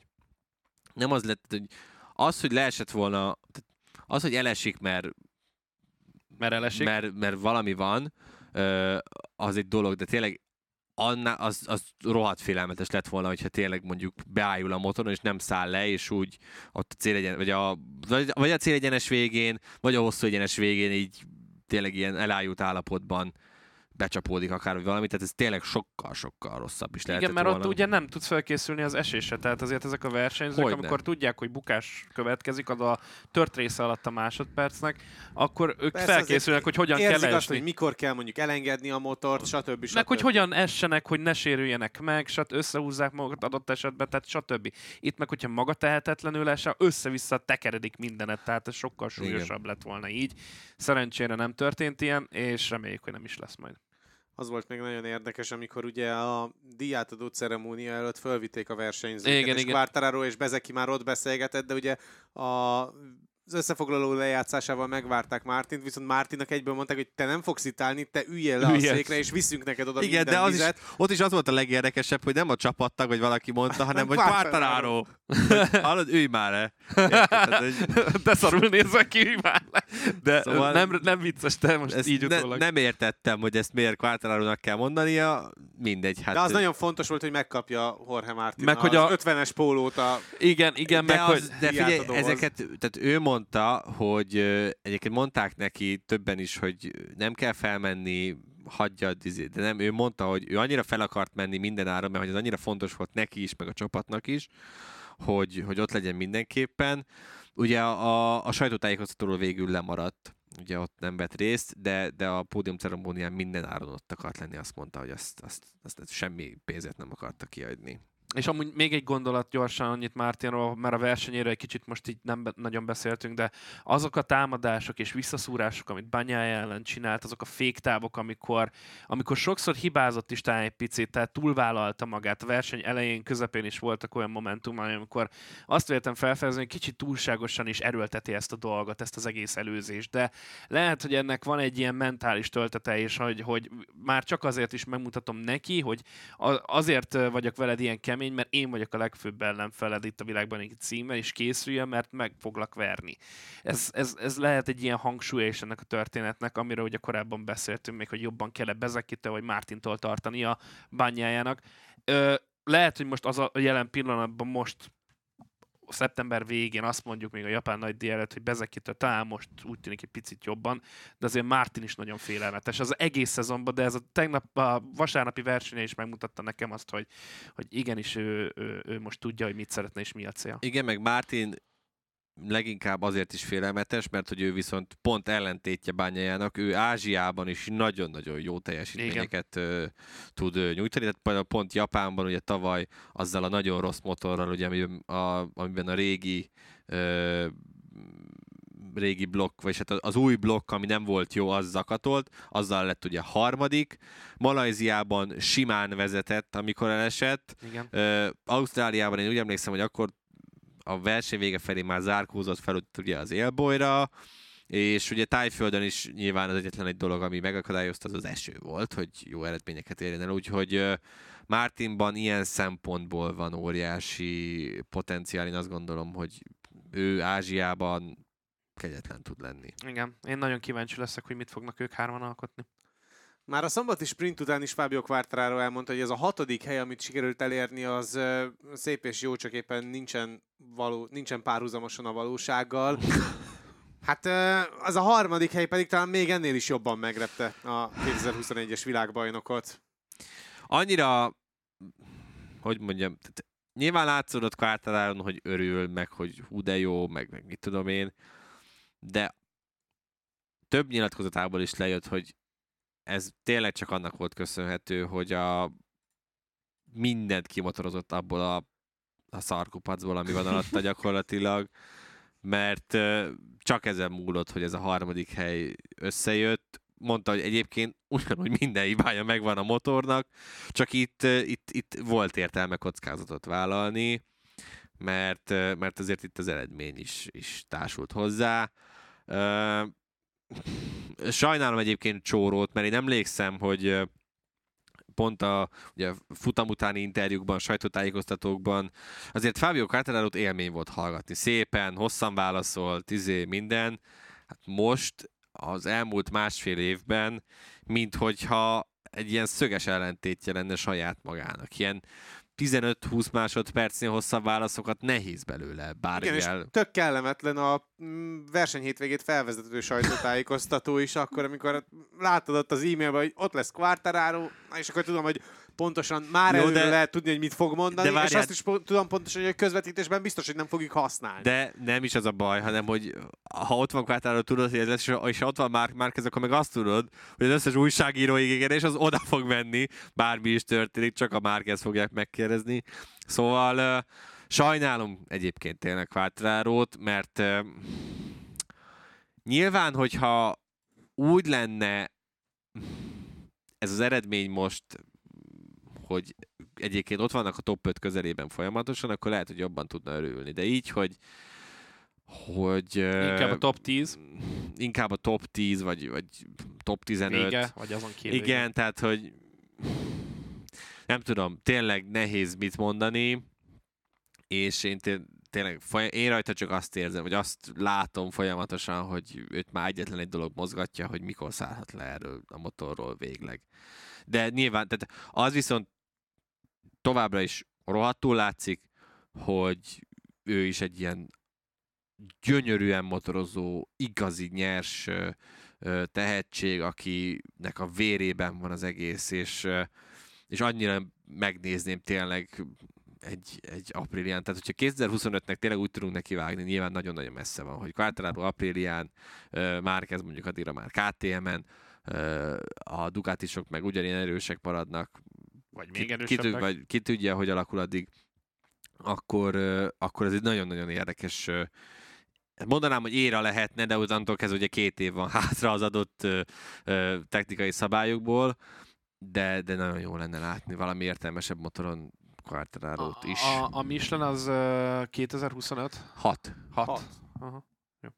nem az lett, hogy hogy leesett volna, az, hogy elesik, mert valami van, az egy dolog, de tényleg az rohadt félelmetes lett volna, hogyha tényleg mondjuk beájul a motoron, és nem száll le, és úgy ott a célegyenes végén, vagy a hosszú egyenes végén így tényleg ilyen elájult állapotban becsapódik akár valami, tehát ez tényleg sokkal-sokkal rosszabb is lehetett volna. Igen, mert ott ugye nem tudsz felkészülni az esésre, tehát azért ezek a versenyzők, amikor tudják, hogy bukás következik, az a tört része alatt a másodpercnek, akkor ők persze felkészülnek, hogy hogyan kell leesni. Azt, hogy mikor kell mondjuk elengedni a motort, stb. Meg, hogy hogyan essenek, hogy ne sérüljenek meg, összehúzzák magukat adott esetben, tehát stb. Itt meg, hogyha maga tehetetlenül esel, össze-vissza tekeredik mindenet, tehát ez sokkal súlyosabb lett volna így. Szerencsére nem történt ilyen, és reméljük, hogy nem is lesz majd. Az volt még nagyon érdekes, amikor ugye a díjátadó ceremónia előtt fölvitték a versenyzőket, és Quartararo és Bezeki már ott beszélgetett, de ugye az összefoglaló lejátszásával megvárták Martint, viszont Martinnak egyből mondták, hogy te nem fogsz itt állni, te üljél le a székre, és viszünk neked oda minden vizet. Ott is az volt a legérdekesebb, hogy nem a csapattag, hogy valaki mondta, hanem hogy Quartararo. Hallod, ülj már le! De szarul nézve ki, ülj már le! De szóval nem vicces, te most így utólag. Nem értettem, hogy ezt miért Quartararónak kell mondania, mindegy. Hát de az nagyon fontos volt, hogy megkapja Jorge Martin meg, hogy az 50-es pólót a... Igen, meg hogy... De figyelj, ezeket, tehát ő mondta, hogy egyébként mondták neki többen is, hogy nem kell felmenni, hagyja, de nem, ő mondta, hogy ő annyira fel akart menni minden áron, mert hogy ez annyira fontos volt neki is, meg a csapatnak is, hogy ott legyen mindenképpen. Ugye a sajtótájékoztatóról végül lemaradt, ugye ott nem vett részt, de a pódium ceremónián minden áron ott akart lenni, azt mondta, hogy azt semmi pénzért nem akarta kiadni. És amúgy még egy gondolat gyorsan annyit Martinról, mert a versenyéről egy kicsit most így nem nagyon beszéltünk, de azok a támadások és visszaszúrások, amit Banyája ellen csinált, azok a féktávok, amikor sokszor hibázott is talán egy picit, tehát túlvállalta magát. A verseny elején, közepén is voltak olyan momentumai, amikor azt véltem felfedezni, hogy kicsit túlságosan is erőlteti ezt a dolgot, ezt az egész előzést. De lehet, hogy ennek van egy ilyen mentális töltete is, hogy már csak azért is megmutatom neki, hogy azért vagyok veled ilyen kemény, mert én vagyok a legfőbb ellenfeled itt a világban egy címmel, és készüljön, mert meg foglak verni. Ez lehet egy ilyen hangsúlya is ennek a történetnek, amiről ugye korábban beszéltünk még, hogy jobban kell Bezekitől vagy Martintól tartani a Banyájának. Lehet, hogy most az a jelen pillanatban most szeptember végén azt mondjuk még a japán nagydíj előtt, hogy Bezekitől talán most úgy tűnik egy picit jobban, de azért Martin is nagyon félelmetes az egész szezonban, de ez a vasárnapi versenye is megmutatta nekem azt, hogy igenis ő most tudja, hogy mit szeretne és mi a cél. Igen, meg Martin leginkább azért is félelmetes, mert hogy ő viszont pont ellentétje Banyájának, ő Ázsiában is nagyon-nagyon jó teljesítményeket tud nyújtani, tehát pont Japánban ugye tavaly azzal a nagyon rossz motorral, ugye, amiben a régi blokk, vagy hát az új blokk, ami nem volt jó, az zakatolt, azzal lett ugye harmadik. Malajziában simán vezetett, amikor elesett. Igen. Ausztráliában én úgy emlékszem, hogy akkor a verseny vége felé már zárkózott fel ugye az élbolyra, és ugye Tájföldön is nyilván az egyetlen egy dolog, ami megakadályozta, az eső volt, hogy jó eredményeket érjen el, úgyhogy Martinban ilyen szempontból van óriási potenciál, én azt gondolom, hogy ő Ázsiában kegyetlen tud lenni. Igen, én nagyon kíváncsi leszek, hogy mit fognak ők hárman alkotni. Már a szombati sprint után is Fábio Quartararo elmondta, hogy ez a 6. hely, amit sikerült elérni, az szép és jó, csak éppen nincsen párhuzamosan a valósággal. Hát az a 3. hely pedig talán még ennél is jobban megrepte a 2021-es világbajnokot. Annyira, hogy mondjam, nyilván látszódott Quartararon, hogy örül, meg hogy hú de jó, meg mit tudom én, de több nyilatkozatából is lejött, hogy ez tényleg csak annak volt köszönhető, hogy mindent kimotorozott abból a szarkupacból, ami van alatta gyakorlatilag, mert csak ezen múlott, hogy ez a 3. hely összejött. Mondta, hogy egyébként ugyanúgy minden hibája megvan a motornak, csak itt volt értelme kockázatot vállalni, mert azért itt az eredmény is társult hozzá. Sajnálom egyébként Csórót, mert én emlékszem, hogy pont a ugye, futam utáni interjúkban, sajtótájékoztatókban azért Fábio Quartararót élmény volt hallgatni. Szépen, hosszan válaszolt, minden. Hát most az elmúlt másfél évben, minthogyha egy ilyen szöges ellentétje lenne saját magának. Ilyen 15-20 másodpercnél hosszabb válaszokat nehéz belőle bármivel. Igen, és tök kellemetlen a versenyhétvégét felvezető sajtótájékoztató is akkor, amikor látod ott az e-mailben, hogy ott lesz Quartararo, és akkor tudom, hogy pontosan már előre lehet tudni, hogy mit fog mondani, és azt is tudom pontosan, hogy a közvetítésben biztos, hogy nem fogjuk használni. De nem is az a baj, hanem, hogy ha ott van Quartararo, tudod, hogy ez lesz, és ha ott van Márquez, akkor meg azt tudod, hogy az összes újságíró igényes, az oda fog menni, bármi is történik, csak a Márquez fogják megkérdezni. Szóval sajnálom egyébként tényleg Quartararót, mert nyilván, hogyha úgy lenne ez az eredmény most, hogy egyébként ott vannak a top 5 közelében folyamatosan, akkor lehet, hogy jobban tudna örülni. De így, hogy inkább a top 10. Inkább a top 10, vagy top 15. Vége, vagy azon kívül. Igen, tehát, hogy nem tudom, tényleg nehéz mit mondani, és én tényleg én rajta csak azt érzem, vagy azt látom folyamatosan, hogy őt már egyetlen egy dolog mozgatja, hogy mikor szállhat le erről a motorról végleg. De nyilván, tehát az viszont továbbra is rohadtul látszik, hogy ő is egy ilyen gyönyörűen motorozó, igazi, nyers tehetség, akinek a vérében van az egész, és annyira megnézném tényleg egy Aprilián. Tehát, hogyha 2025-nek tényleg úgy tudunk nekivágni, nyilván nagyon-nagyon messze van, hogy Quartararo Aprilián, Márquez mondjuk addigra már KTM-en, a Ducatisok meg ugyanilyen erősek maradnak, vagy még erősebbek. Vagy ki tudja, hogy alakul addig, akkor ez egy nagyon-nagyon érdekes, mondanám, hogy éra lehetne, de onnantól kezdve ugye 2 év van hátra az adott technikai szabályokból, de nagyon jó lenne látni valami értelmesebb motoron Quartararót is. A Michelin az 2025? 6. Jó.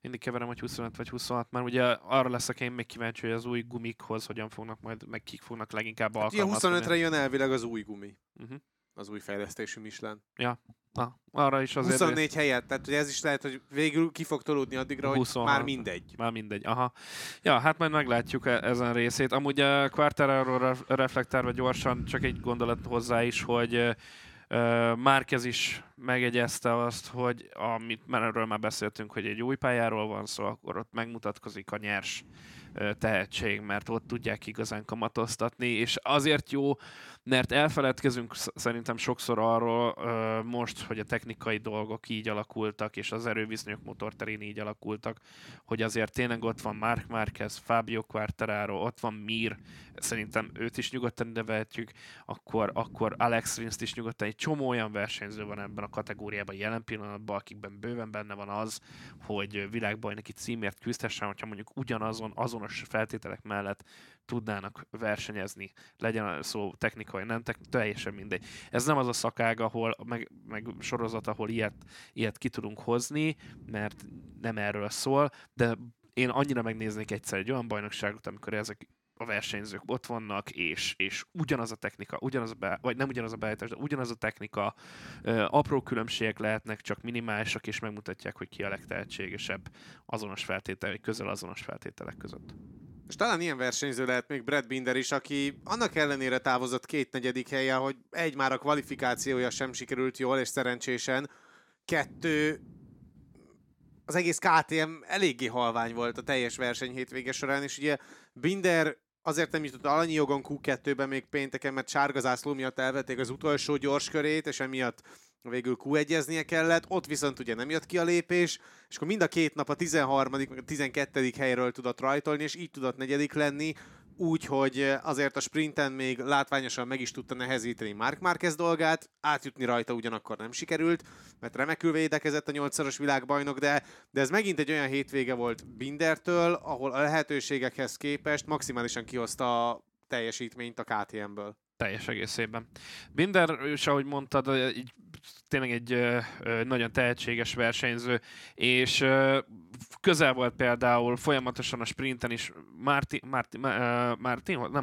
Mindig keverem, hogy 25 vagy 26, mert ugye arra leszek én még kíváncsi, hogy az új gumikhoz hogyan fognak majd, meg kik fognak leginkább alkalmazni. 25-re jön elvileg az új gumi. Uh-huh. Az új fejlesztésű Michelin. Ja. Na, arra is azért... 24 helyet, tehát hogy ez is lehet, hogy végül ki fog tolódni addigra, hogy 26. Már mindegy, aha. Ja, hát majd meglátjuk ezen részét. Amúgy a Quartararóról reflektálva gyorsan, csak egy gondolat hozzá is, hogy Márquez is megjegyezte azt, hogy erről már beszéltünk, hogy egy új pályáról van szó, akkor ott megmutatkozik a nyers tehetség, mert ott tudják igazán kamatoztatni, és azért jó, mert elfeledkezünk szerintem sokszor arról most, hogy a technikai dolgok így alakultak, és az erőviszonyok motorterén így alakultak, hogy azért tényleg ott van Marc Márquez, Fabio Quartararo, ott van Mir, szerintem őt is nyugodtan idevehetjük, akkor Alex Rins-t is nyugodtan, egy csomó olyan versenyző van ebben a kategóriában jelen pillanatban, akikben bőven benne van az, hogy világbajnoki címért küzdhessen, hogyha mondjuk azonos feltételek mellett tudnának versenyezni, legyen szó technikai, nem technikai, teljesen mindegy. Ez nem az a szakág, ahol, meg sorozat, ahol ilyet ki tudunk hozni, mert nem erről szól, de én annyira megnéznék egyszer egy olyan bajnokságot, amikor ezek a versenyzők ott vannak, és ugyanaz a technika, vagy nem ugyanaz a beállítás, de ugyanaz a technika, apró különbségek lehetnek, csak minimálisak, és megmutatják, hogy ki a legtehetségesebb azonos feltételek, közel azonos feltételek között. És talán ilyen versenyző lehet még Brad Binder is, aki annak ellenére távozott 2. negyedik helyen, hogy már a kvalifikációja sem sikerült jól, és szerencsésen 2... Az egész KTM eléggé halvány volt a teljes verseny hétvége során, és ugye Binder azért nem jutott alanyi jogon Q2-ben még pénteken, mert sárga zászló miatt elvették az utolsó gyors körét, és emiatt végül Q1-eznie kellett, ott viszont ugye nem jött ki a lépés, és akkor mind a 2 nap a 13. meg a 12. helyről tudott rajtolni, és így tudott 4. lenni, úgyhogy azért a sprinten még látványosan meg is tudta nehezíteni Marc Márquez dolgát, átjutni rajta ugyanakkor nem sikerült, mert remekül védekezett a 8-szoros világbajnok, de ez megint egy olyan hétvége volt Bindertől, ahol a lehetőségekhez képest maximálisan kihozta a teljesítményt a KTM-ből. Teljes egészében. Binder, és ahogy mondtad, tényleg egy nagyon tehetséges versenyző, és közel volt például folyamatosan a sprinten is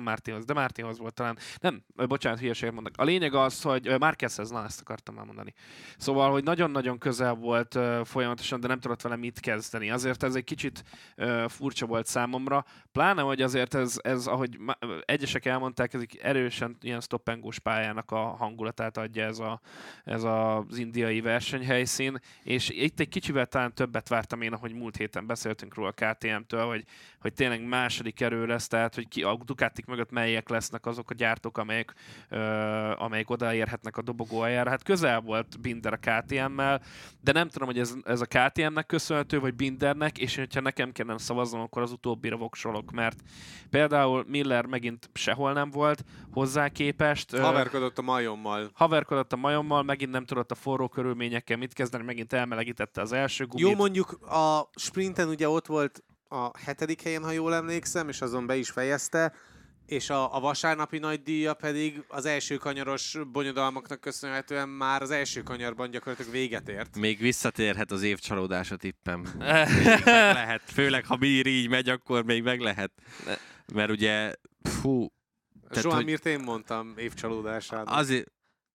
Mártinhoz volt talán, nem, bocsánat, hülyeséget mondok. A lényeg az, hogy Márquezhez, ezt akartam már mondani. Szóval, hogy nagyon-nagyon közel volt folyamatosan, de nem tudott vele mit kezdeni. Azért ez egy kicsit furcsa volt számomra, pláne, hogy azért ez ahogy egyesek elmondták, ez erősen ilyen stoppengós pályának a hangulatát adja ez az indiai versenyhelyszín, és itt egy kicsivel talán többet vártam én, ahogy múlt héten beszéltünk róla a KTM-től, hogy tényleg második erő lesz, tehát hogy a Ducatik mögött melyek lesznek azok a gyártók, amelyek odaérhetnek a dobogó aljára. Hát közel volt Binder a KTM-mel, de nem tudom, hogy ez a KTM-nek köszönhető, vagy Bindernek, és hogyha nekem kellene szavaznom, akkor az utóbbira voksolok, mert például Miller megint sehol nem volt hozzá képest. Haverkodott a majommal, megint nem tudott a forró körülményekkel mit kezdeni, megint elmelegítette az első gumit. Jó, mondjuk a sprinten ugye ott volt a 7. helyen, ha jól emlékszem, és azon be is fejezte, és a vasárnapi nagy díja pedig az első kanyaros bonyodalmaknak köszönhetően már az első kanyarban gyakorlatilag véget ért. Még visszatérhet az év csalódása tippem. Még lehet. Főleg, ha Mir így megy, akkor még meg lehet. Mert ugye, Joan Mirt én mondtam év csalódását.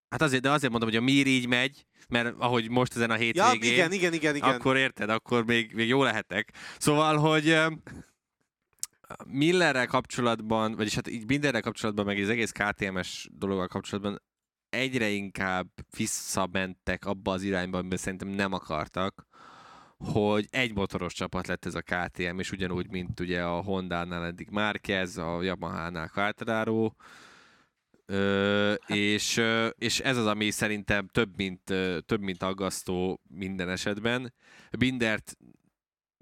Azért mondom, hogy a Mir így megy, mert ahogy most ezen a hétvégén, igen. Akkor érted, akkor még jó lehetek. Szóval, hogy Millerrel kapcsolatban, vagyis hát így Binderrel kapcsolatban, meg az egész KTM-es dologgal kapcsolatban egyre inkább visszamentek abba az irányba, amiben szerintem nem akartak, hogy egy motoros csapat lett ez a KTM, és ugyanúgy, mint ugye a Honda-nál eddig Márquez, a Yamaha-nál Quartararo, és ez az, ami szerintem több mint aggasztó minden esetben. Bindert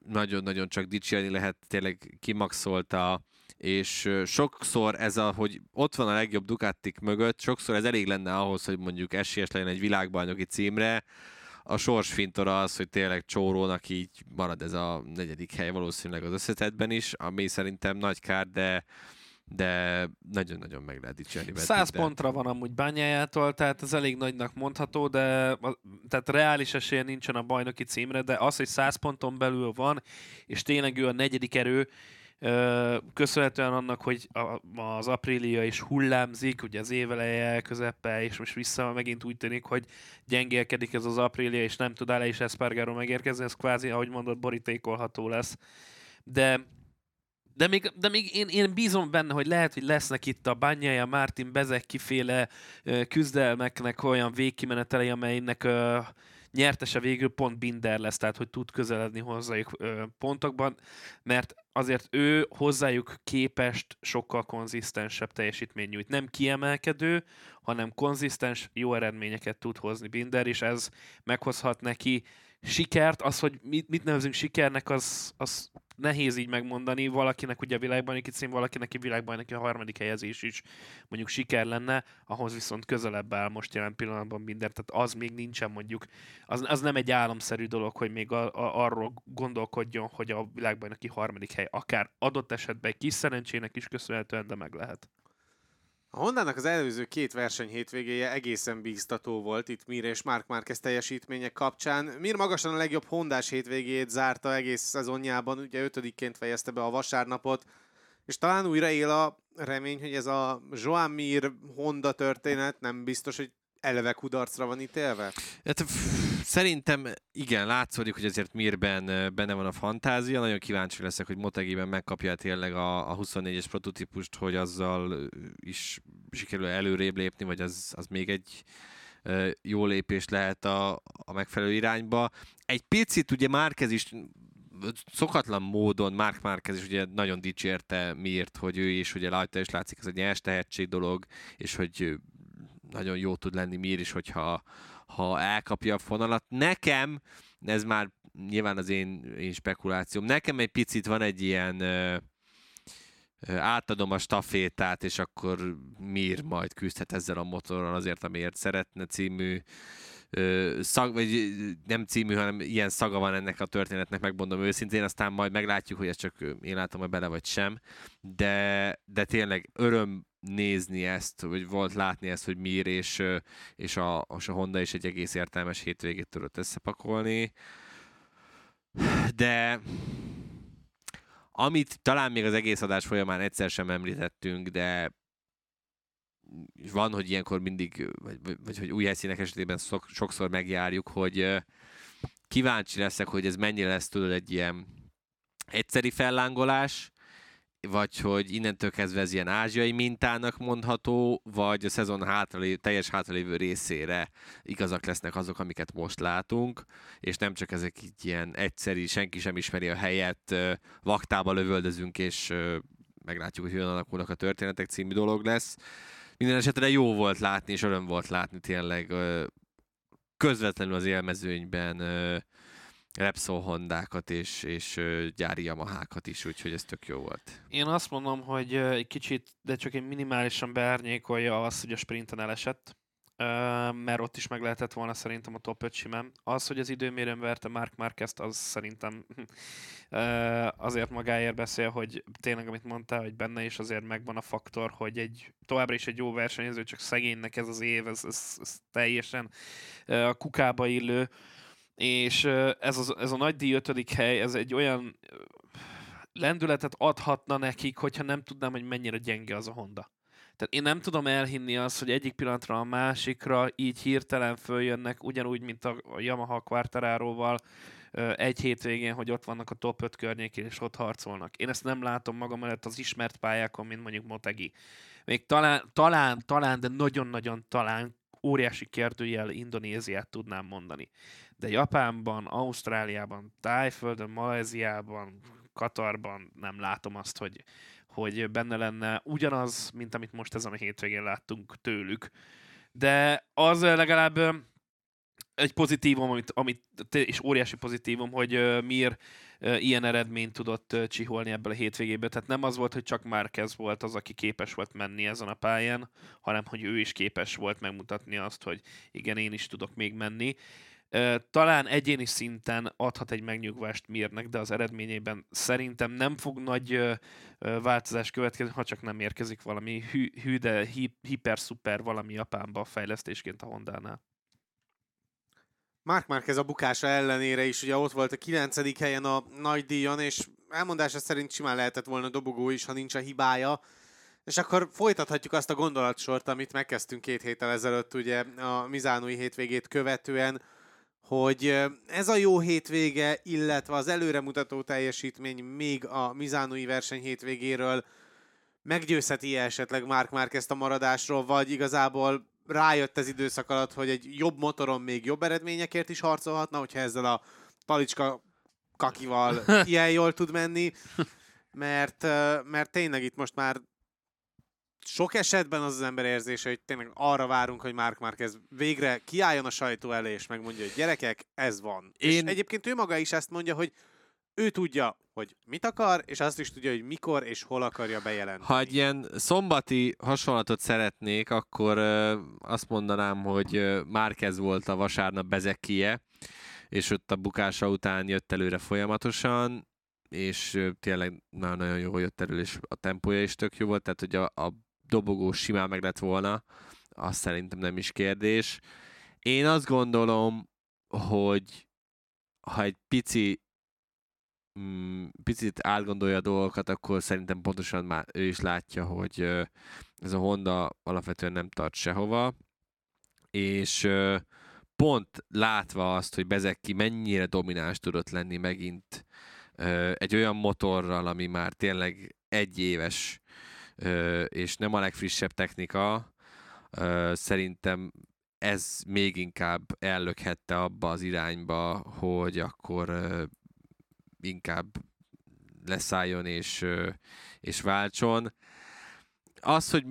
nagyon-nagyon csak dicsérni lehet, tényleg kimaxolta, és sokszor ez a, hogy ott van a legjobb Ducatik mögött, sokszor ez elég lenne ahhoz, hogy mondjuk esélyes legyen egy világbajnoki címre. A sorsfintora az, hogy tényleg Csórónak így marad ez a negyedik hely valószínűleg az összetettben is, ami szerintem nagy kár, de nagyon-nagyon meg lehet dicsérni. 100 pontra van amúgy Bányájától, tehát ez elég nagynak mondható, de tehát reális esélye nincsen a bajnoki címre, de az, hogy 100 ponton belül van, és tényleg ő a negyedik erő, köszönhetően annak, hogy az Aprilia is hullámzik, ugye az éveleje, közepe, és most vissza megint úgy tűnik, hogy gyengélkedik ez az Aprilia, és nem tud Aleix Espargaró megérkezni, ez kvázi, ahogy mondod, borítékolható lesz. De még én bízom benne, hogy lehet, hogy lesznek itt a Bagnaia, Martin Bezecchi-féle küzdelmeknek olyan végkimenetelei, amelynek nyertese végül pont Binder lesz, tehát hogy tud közeledni hozzájuk pontokban, mert azért ő hozzájuk képest sokkal konzisztensebb teljesítmény nyújt. Nem kiemelkedő, hanem konzisztens, jó eredményeket tud hozni Binder, és ez meghozhat neki sikert. Az, hogy mit nevezünk sikernek, az nehéz így megmondani. Valakinek ugye a világbajnoki cím, valakinek a világbajnoki a harmadik helyezés is mondjuk siker lenne, ahhoz viszont közelebb áll most jelen pillanatban Binder, tehát az még nincsen mondjuk, az nem egy álomszerű dolog, hogy még arról gondolkodjon, hogy a világbajnoki harmadik hely akár adott esetben egy kis szerencsének is köszönhetően, de meg lehet. A Hondának az előző két verseny hétvégéje egészen bíztató volt itt Mir és Marc Márquez teljesítmények kapcsán. Mir magasan a legjobb hondás hétvégéjét zárta egész szezonjában, ugye 5-ként fejezte be a vasárnapot, és talán újra él a remény, hogy ez a Joan Mir Honda történet nem biztos, hogy eleve kudarcra van ítélve? Hát, szerintem igen, látszódik, hogy azért Mirben benne van a fantázia. Nagyon kíváncsi leszek, hogy Motegiben megkapja tényleg a 24-es prototípust, hogy azzal is sikerül előrébb lépni, vagy az még egy jó lépés lehet a megfelelő irányba. Egy picit ugye Márquez is szokatlan módon, Marc Márquez is ugye nagyon dicsérte Mirt, hogy ő is ugye rajta is látszik, ez egy nyers tehetség dolog, és hogy nagyon jó tud lenni Mir is, hogyha elkapja a fonalat. Nekem, ez már nyilván az én spekulációm, nekem egy picit van egy ilyen átadom a stafétát, és akkor Mir majd küzdhet ezzel a motorral azért, amiért szeretne című vagy nem című, hanem ilyen szaga van ennek a történetnek, megmondom őszintén, aztán majd meglátjuk, hogy ezt csak én látom-e bele, vagy sem, de tényleg öröm nézni ezt, vagy volt látni ezt, hogy Mir és a Honda is egy egész értelmes hétvégét tudott összepakolni. De amit talán még az egész adás folyamán egyszer sem említettünk, de van, hogy ilyenkor mindig, vagy hogy új helyszínek esetében sokszor megjárjuk, hogy kíváncsi leszek, hogy ez mennyire lesz, tudod, egy ilyen egyszeri fellángolás, vagy hogy innentől kezdve ez ilyen ázsiai mintának mondható, vagy a szezon teljes hátralévő részére igazak lesznek azok, amiket most látunk, és nem csak ezek így ilyen egyszeri, senki sem ismeri a helyet, vaktába lövöldözünk, és meglátjuk, hogy hogyan alakulnak a történetek című dolog lesz. Minden esetre jó volt látni, és öröm volt látni tényleg közvetlenül az élmezőnyben Repsol Hondákat és gyári Yamahákat is, úgyhogy ez tök jó volt. Én azt mondom, hogy egy kicsit, de csak egy minimálisan beárnyékolja azt, hogy a sprinten elesett, mert ott is meg lehetett volna szerintem a top 5 simán. Az, hogy az időmérőn verte Marc Márquezt, az szerintem azért magáért beszél, hogy tényleg, amit mondtál, hogy benne is azért megvan a faktor, hogy továbbra is egy jó versenyző, csak szegénynek ez az év, ez teljesen a kukába illő. És ez a nagy díj 5. hely, ez egy olyan lendületet adhatna nekik, hogyha nem tudnám, hogy mennyire gyenge az a Honda. Tehát én nem tudom elhinni azt, hogy egyik pillanatra a másikra így hirtelen följönnek, ugyanúgy, mint a Yamaha Quartararoval egy hétvégén, hogy ott vannak a top 5 környékén, és ott harcolnak. Én ezt nem látom magam előtt az ismert pályákon, mint mondjuk Motegi. Még talán, de nagyon-nagyon talán óriási kérdőjel Indonéziát tudnám mondani. De Japánban, Ausztráliában, Tájföldön, Malajziában, Katarban nem látom azt, hogy benne lenne ugyanaz, mint amit most ezen a hétvégén láttunk tőlük. De az legalább egy pozitívum, és óriási pozitívum, hogy Mir ilyen eredményt tudott csiholni ebből a hétvégéből. Tehát nem az volt, hogy csak Márquez volt az, aki képes volt menni ezen a pályán, hanem hogy ő is képes volt megmutatni azt, hogy igen, én is tudok még menni. Talán egyéni szinten adhat egy megnyugvást Mirnek, de az eredményében szerintem nem fog nagy változás következni, ha csak nem érkezik valami hű de hiper-szuper valami Japánba a fejlesztésként a Hondánál. Marc Márquez a bukása ellenére is ugye ott volt a 9. helyen a nagy díjon, és elmondása szerint simán lehetett volna dobogó is, ha nincs a hibája. És akkor folytathatjuk azt a gondolatsort, amit megkezdtünk 2 héttel ezelőtt ugye a mizánói hétvégét követően, hogy ez a jó hétvége, illetve az előremutató teljesítmény még a mizánói verseny hétvégéről meggyőzheti esetleg Marc Márquezt a maradásról, vagy igazából rájött ez időszak alatt, hogy egy jobb motoron még jobb eredményekért is harcolhatna, hogyha ezzel a talicska kakival ilyen jól tud menni, mert tényleg itt most már sok esetben az ember érzése, hogy tényleg arra várunk, hogy Marc Márquez végre kiálljon a sajtó elé, és megmondja, hogy gyerekek, ez van. És egyébként ő maga is ezt mondja, hogy ő tudja, hogy mit akar, és azt is tudja, hogy mikor és hol akarja bejelenteni. Ha egy ilyen szombati hasonlatot szeretnék, akkor azt mondanám, hogy Márquez volt a vasárnap bezekije, és ott a bukása után jött előre folyamatosan, és tényleg nagyon jó jött elő, és a tempója is tök jó volt, tehát hogy a dobogó simán meg lett volna, azt szerintem nem is kérdés. Én azt gondolom, hogy ha egy picit átgondolja a dolgokat, akkor szerintem pontosan már ő is látja, hogy ez a Honda alapvetően nem tart sehova, és pont látva azt, hogy Bezeki mennyire domináns tudott lenni megint egy olyan motorral, ami már tényleg 1 éves, és nem a legfrissebb technika, szerintem ez még inkább ellökhette abba az irányba, hogy akkor inkább leszálljon és váltson. Az, hogy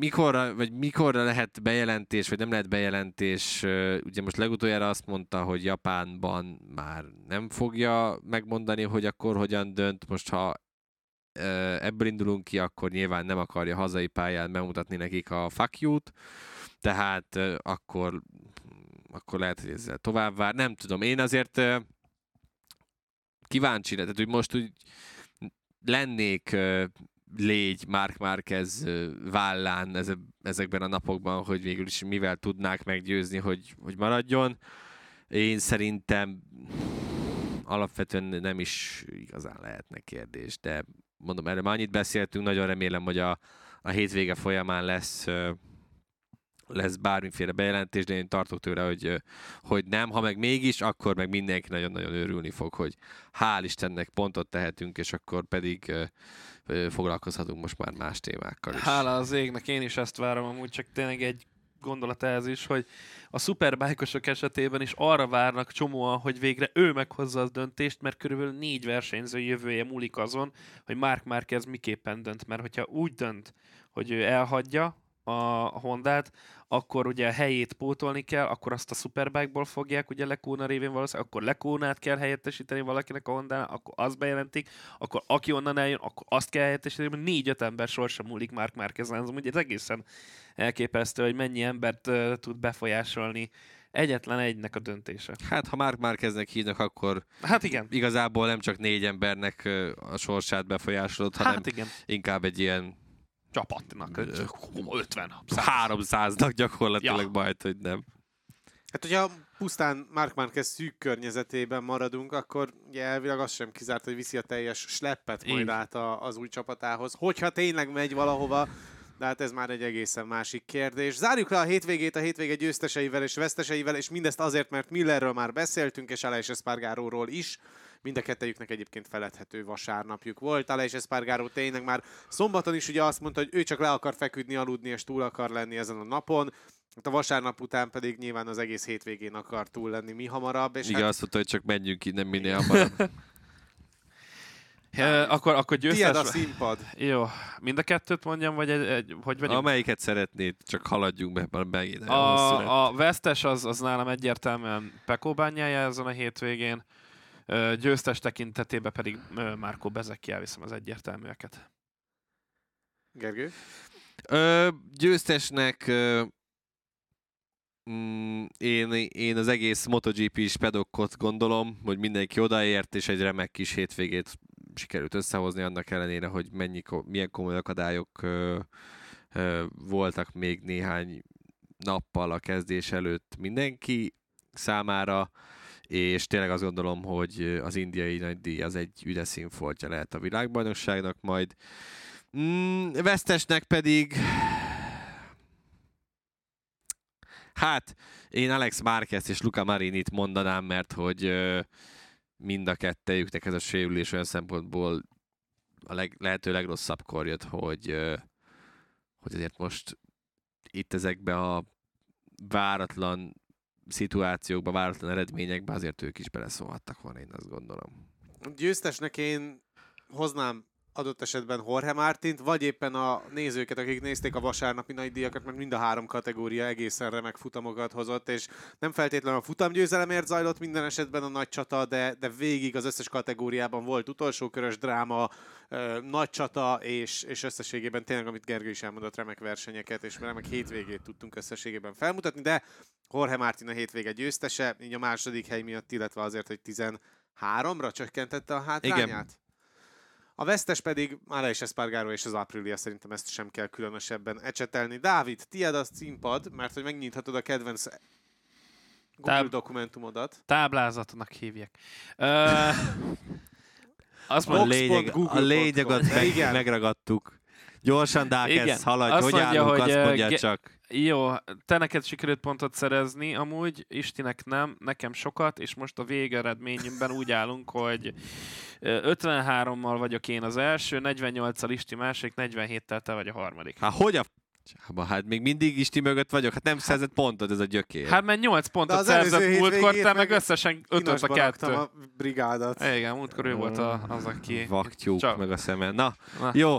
mikorra lehet bejelentés, vagy nem lehet bejelentés, ugye most legutoljára azt mondta, hogy Japánban már nem fogja megmondani, hogy akkor hogyan dönt. Most ha ebből indulunk ki, akkor nyilván nem akarja hazai pályán megmutatni nekik a fuck you-t, tehát akkor lehet, hogy ezzel tovább vár. Nem tudom, én azért kíváncsi, tehát hogy most úgy lennék légy Marc Márquez vállán ezekben a napokban, hogy végül is mivel tudnák meggyőzni, hogy maradjon. Én szerintem alapvetően nem is igazán lehetne kérdés, de mondom, erről már annyit beszéltünk, nagyon remélem, hogy a hétvége folyamán lesz bármiféle bejelentés, de én tartok tőle, hogy nem. Ha meg mégis, akkor meg mindenki nagyon-nagyon örülni fog, hogy hál' Istennek pontot tehetünk, és akkor pedig foglalkozhatunk most már más témákkal is. Hála az égnek, én is ezt várom amúgy, csak tényleg egy gondolat ez is, hogy a szuperbájkosok esetében is arra várnak csomóan, hogy végre ő meghozza az döntést, mert körülbelül 4 versenyző jövője múlik azon, hogy Marc Márquez miképpen dönt, mert hogyha úgy dönt, hogy ő elhagyja a Hondát, akkor ugye a helyét pótolni kell, akkor azt a Superbike-ból fogják, ugye Lecuna révén valószínűleg, akkor Lecunát kell helyettesíteni valakinek a Hondánál, akkor azt bejelentik, akkor aki onnan eljön, akkor azt kell helyettesíteni, mert 4-5 ember sorsa múlik Marc Márquezen. Ugye ez egészen elképesztő, hogy mennyi embert tud befolyásolni egyetlen egynek a döntése. Hát, ha Marc Márqueznek hívnak, akkor hát igen, igazából nem csak 4 embernek a sorsát befolyásolod, hanem hát igen, inkább egy ilyen csapatnak, 300-nak gyakorlatilag ja, majd, hogy nem. Hát, hogyha pusztán Marc Márquez szűk környezetében maradunk, akkor ugye elvileg az sem kizárt, hogy viszi a teljes sleppet majd át az új csapatához. Hogyha tényleg megy valahova, de hát ez már egy egészen másik kérdés. Zárjuk le a hétvégét a hétvége győzteseivel és veszteseivel, és mindezt azért, mert Millerről már beszéltünk, és Aleix Espargaróról is. Mind a kettejüknek egyébként feledhető vasárnapjuk volt. Aleix Espargaró tényleg már szombaton is ugye azt mondta, hogy ő csak le akar feküdni, aludni, és túl akar lenni ezen a napon. A vasárnap után pedig nyilván az egész hétvégén akar túl lenni mi hamarabb. És igen, hát... azt mondta, hogy csak menjünk innen minél hamarabb. Akkor győztes... Tied a színpad. Jó. Mind a kettőt mondjam, vagy hogy vagyunk? Amelyiket szeretnéd, csak haladjunk be. A vesztes az nálam egyértelműen Pekó Bányája azon a hétvégén. Győztes tekintetében pedig Márkó Bezekkiel viszem az egyértelműeket. Gergő? Győztesnek én az egész MotoGP-s pedokkot gondolom, hogy mindenki odaért, és egy remek kis hétvégét sikerült összehozni, annak ellenére, hogy milyen komoly akadályok voltak még néhány nappal a kezdés előtt mindenki számára, és tényleg azt gondolom, hogy az indiai nagydíj az egy üde színfoltja lehet a világbajnokságnak majd. Vesztesnek pedig... Hát, én Alex Márquezt és Luca Marinit mondanám, mert hogy mind a kettejüknek ez a sérülés olyan szempontból a lehető legrosszabbkor jött, hogy azért most itt ezekben a váratlan szituációkban, váratlan eredményekben azért ők is beleszólhattak volna, én azt gondolom. Győztesnek én hoznám adott esetben Jorge Martint, vagy éppen a nézőket, akik nézték a vasárnapi nagydíjakat, mert mind a három kategória egészen remek futamokat hozott, és nem feltétlenül a futamgyőzelemért zajlott minden esetben a nagy csata, de végig az összes kategóriában volt utolsókörös dráma, nagy csata, és összességében tényleg, amit Gergő is elmondott, remek versenyeket, és remek hétvégét tudtunk összességében felmutatni, de Jorge Martin a hétvége győztese, így a második hely miatt, illetve azért, hogy 13-ra csökkentette a hátrányát. Igen. A vesztes pedig Aleix Espargaró és az Aprilia, szerintem ezt sem kell különösebben ecsetelni. Dávid, tiéd az címpad, mert hogy megnyithatod a kedvenc Google dokumentumodat. Táblázatnak hívják. Azt a lényeget megragadtuk. Gyorsan, Dákesz, haladj, hogy állunk, hogy azt mondja csak. Jó, te neked sikerült pontot szerezni, amúgy Istinek nem, nekem sokat, és most a végeredményben úgy állunk, hogy 53-mal vagyok én az első, 48-al Isti második, 47-tel te vagy a harmadik. Hát hogy a... Hát még mindig Isti mögött vagyok, hát nem szerzett pontot ez a gyökér. Hát mert 8 pontot szerzett múltkor, te meg összesen 5-öt a kettő. A brigádat. Igen, múltkor ő volt az, aki... Vaktyúk csak. Meg a szemem. Na, jó,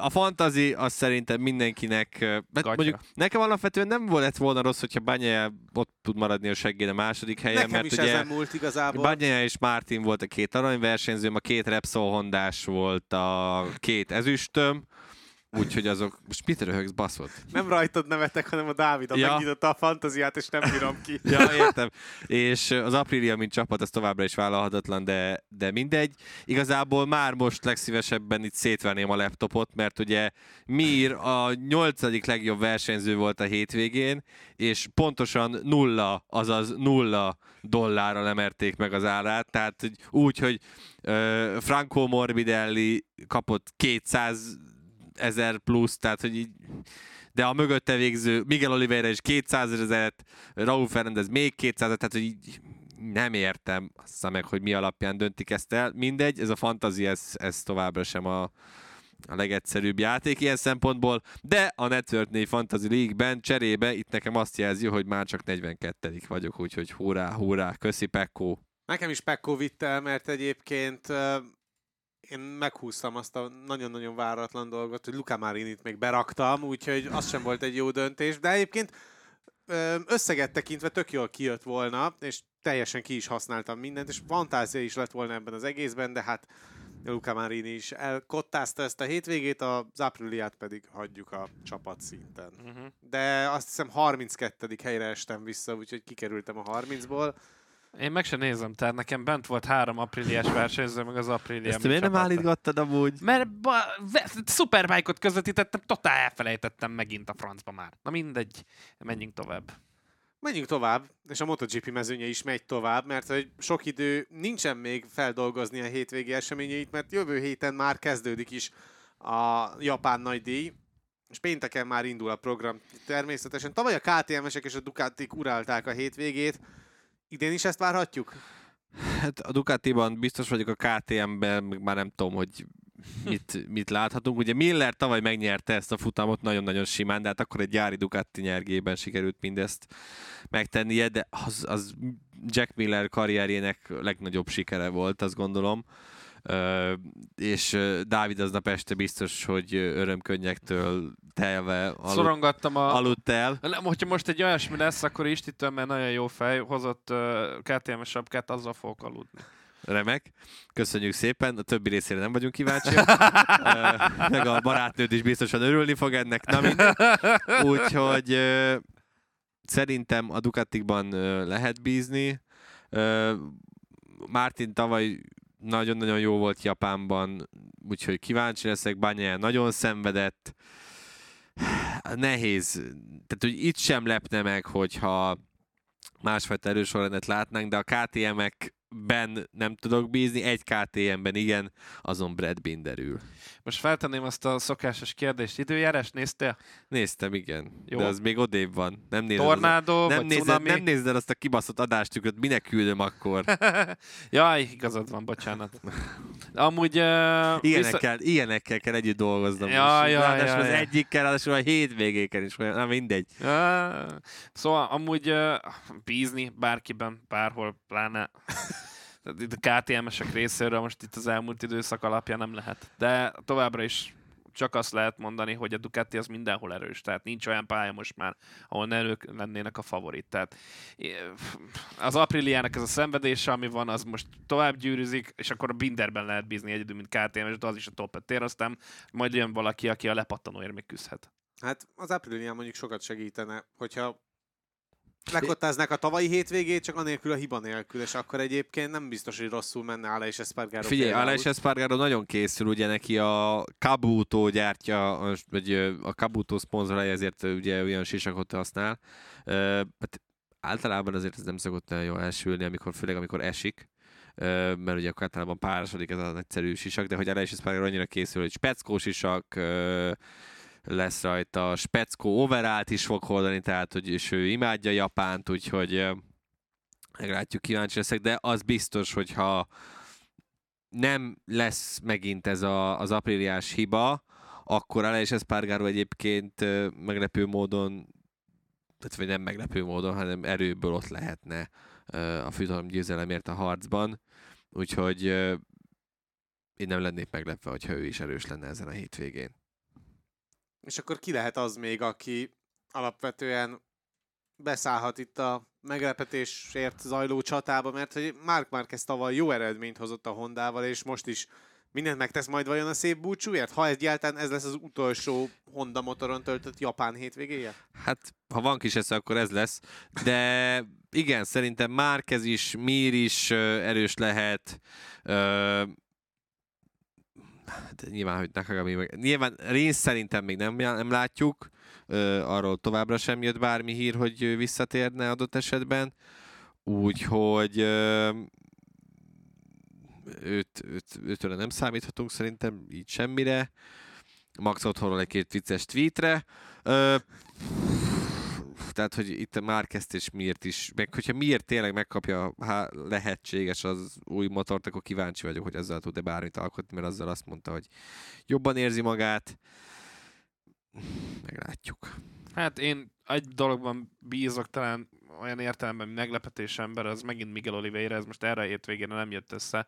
a fantazi az szerintem mindenkinek... Mondjuk nekem alapvetően nem lett volna rossz, hogyha Bagnaia ott tud maradni a seggén a második helyen. Nekem mert is ugye ezen múlt igazából. Bagnaia és Martin volt a két aranyversenyzőm, a két Repsol Hondás volt a két ezüstöm. Úgyhogy azok... Most mit röhögsz, baszod? Nem rajtad nevetek, hanem a Dávid, megnyitotta a fantáziát, és nem bírom ki. Ja, értem. És az Aprilia, mint csapat, ez továbbra is vállalhatatlan, de mindegy. Igazából már most legszívesebben itt szétvenném a laptopot, mert ugye Mir a 8. legjobb versenyző volt a hétvégén, és pontosan $0 lemerték meg az árát. Tehát úgy, hogy Franco Morbidelli kapott 200 ezer plusz, tehát hogy így, de a mögötte végző Miguel Oliveira is 200 ezeret, Raúl Fernández még 200 ezeret, tehát hogy így nem értem azt hiszem meg, hogy mi alapján döntik ezt el. Mindegy, ez a fantázia, ez továbbra sem a legegyszerűbb játék ilyen szempontból, de a Network Fantasy League-ben cserébe itt nekem azt jelzi, hogy már csak 42. vagyok, úgyhogy hurrá, köszi Pekó. Nekem is Pekó vitte el, mert egyébként én meghúztam azt a nagyon-nagyon váratlan dolgot, hogy Luca Marinit még beraktam, úgyhogy az sem volt egy jó döntés, de egyébként összeget tekintve tök jól kijött volna, és teljesen ki is használtam mindent, és fantázia is lett volna ebben az egészben, de hát Luca Marini is elkottázta ezt a hétvégét, az Apriliát pedig hagyjuk a csapat szinten. De azt hiszem 32. helyre estem vissza, úgyhogy kikerültem a 30-ból. Én meg sem nézem, tehát nekem bent volt 3 apriliás versenyző, meg az Aprilia. Ezt miért nem állítgattad amúgy? Mert Superbike-ot közvetítettem, totál elfelejtettem megint a francba már. Na mindegy, menjünk tovább. Menjünk tovább, és a MotoGP mezőnye is megy tovább, mert hogy sok idő nincsen még feldolgozni a hétvégi eseményeit, mert jövő héten már kezdődik is a japán nagydíj, és pénteken már indul a program természetesen. Tavaly a KTM-esek és a Ducatik urálták a hétvégét, idén is ezt várhatjuk? Hát a Ducatiban biztos vagyok, a KTM-ben már nem tudom, hogy mit láthatunk. Ugye Miller tavaly megnyerte ezt a futamot nagyon-nagyon simán, de hát akkor egy gyári Ducati nyergében sikerült mindezt megtennie, de az Jack Miller karrierjének legnagyobb sikere volt, azt gondolom. És Dávid aznap este biztos, hogy örömkönnyektől telve aludt el. Nem, hogyha most egy olyasmi lesz, akkor Istitől, mert nagyon jó fej, hozott KTM-es sapkát, azzal fogok aludni. Remek. Köszönjük szépen. A többi részére nem vagyunk kíváncsiak. Meg a barátnőd is biztosan örülni fog ennek. Na minden. Úgyhogy szerintem a Ducatikban lehet bízni. Martin tavaly nagyon-nagyon jó volt Japánban, úgyhogy kíváncsi leszek. Bagnaia nagyon szenvedett. Nehéz. Tehát, hogy itt sem lepne meg, hogyha másfajta erősorrendet látnánk, de a KTM-ekben nem tudok bízni. Egy KTM-ben igen, azon Brad Binder ül. Most feltenném azt a szokásos kérdést. Időjárás néztél? Néztem, igen. Jó. De az még odébb van. Nem nézed tornádó, nem nézed el azt a kibaszott adástükröt, minek küldöm akkor? Jaj, igazad van, bocsánat. Amúgy... ilyenekkel kell együtt dolgoznom. Ráadásul az egyikkel, ráadásul a hétvégéken is. Na mindegy. Szóval amúgy bízni bárkiben, bárhol, pláne... Itt a KTM-esek részéről most itt az elmúlt időszak alapján nem lehet. De továbbra is csak azt lehet mondani, hogy a Ducati az mindenhol erős. Tehát nincs olyan pálya most már, ahol ne ők lennének a favorit. Tehát az Apriliának ez a szenvedése, ami van, az most tovább gyűrűzik, és akkor a Binderben lehet bízni egyedül, mint KTM-es, de az is a top 5-tér, aztán majd jön valaki, aki a lepattanóért még küzdhet. Hát az Aprilián mondjuk sokat segítene, hogyha lekottáznák a tavalyi hétvégét, csak anélkül a hiba nélkül, és akkor egyébként nem biztos, hogy rosszul menne Aleix Espargaró. Figyelj, Aleix Espargaró nagyon készül, ugye neki a Kabuto gyártja, vagy a Kabuto szponzorálja, ezért ugye olyan sisakot használ. Hát általában azért ez nem szokott nagyon jól elsülni, főleg amikor esik, mert ugye akkor általában párosodik ez az egyszerű sisak, de hogy Aleix Espargaró annyira készül, hogy speckó sisak, lesz rajta, speckó overallt is fog hordani, tehát hogy és ő imádja Japánt, úgyhogy meglátjuk, kíváncsi leszek, de az biztos, hogyha nem lesz megint ez az apríliás hiba, akkor Aleix Espargaró egyébként meglepő módon, vagy nem meglepő módon, hanem erőből ott lehetne a futam győzelemért a harcban, úgyhogy én nem lennék meglepve, hogyha ő is erős lenne ezen a hétvégén. És akkor ki lehet az még, aki alapvetően beszállhat itt a meglepetésért zajló csatába, mert hogy Marc Márquez tavaly jó eredményt hozott a Hondával, és most is mindent megtesz majd vajon a szép búcsúért? Ha egyáltalán ez lesz az utolsó Honda motoron töltött japán hétvégéje? Hát, ha van kis esze, akkor ez lesz. De igen, szerintem Márquez is, Mir is erős lehet. De nyilván, hogy Nakagami meg... Nyilván Rins szerintem még nem látjuk, arról továbbra sem jött bármi hír, hogy visszatérne adott esetben, úgyhogy őtől nem számíthatunk szerintem így semmire. Max otthonról egy-két vicces tweetre. Tehát, hogy itt Márquezt és Mirt is, meg hogyha Mir tényleg megkapja, ha lehetséges az új motort, akkor kíváncsi vagyok, hogy ezzel tud-e bármit alkotni, mert azzal azt mondta, hogy jobban érzi magát. Meglátjuk. Hát én egy dologban bízok, talán olyan értelemben meglepetés ember, az megint Miguel Oliveira, ez most erre a hétvégén nem jött össze.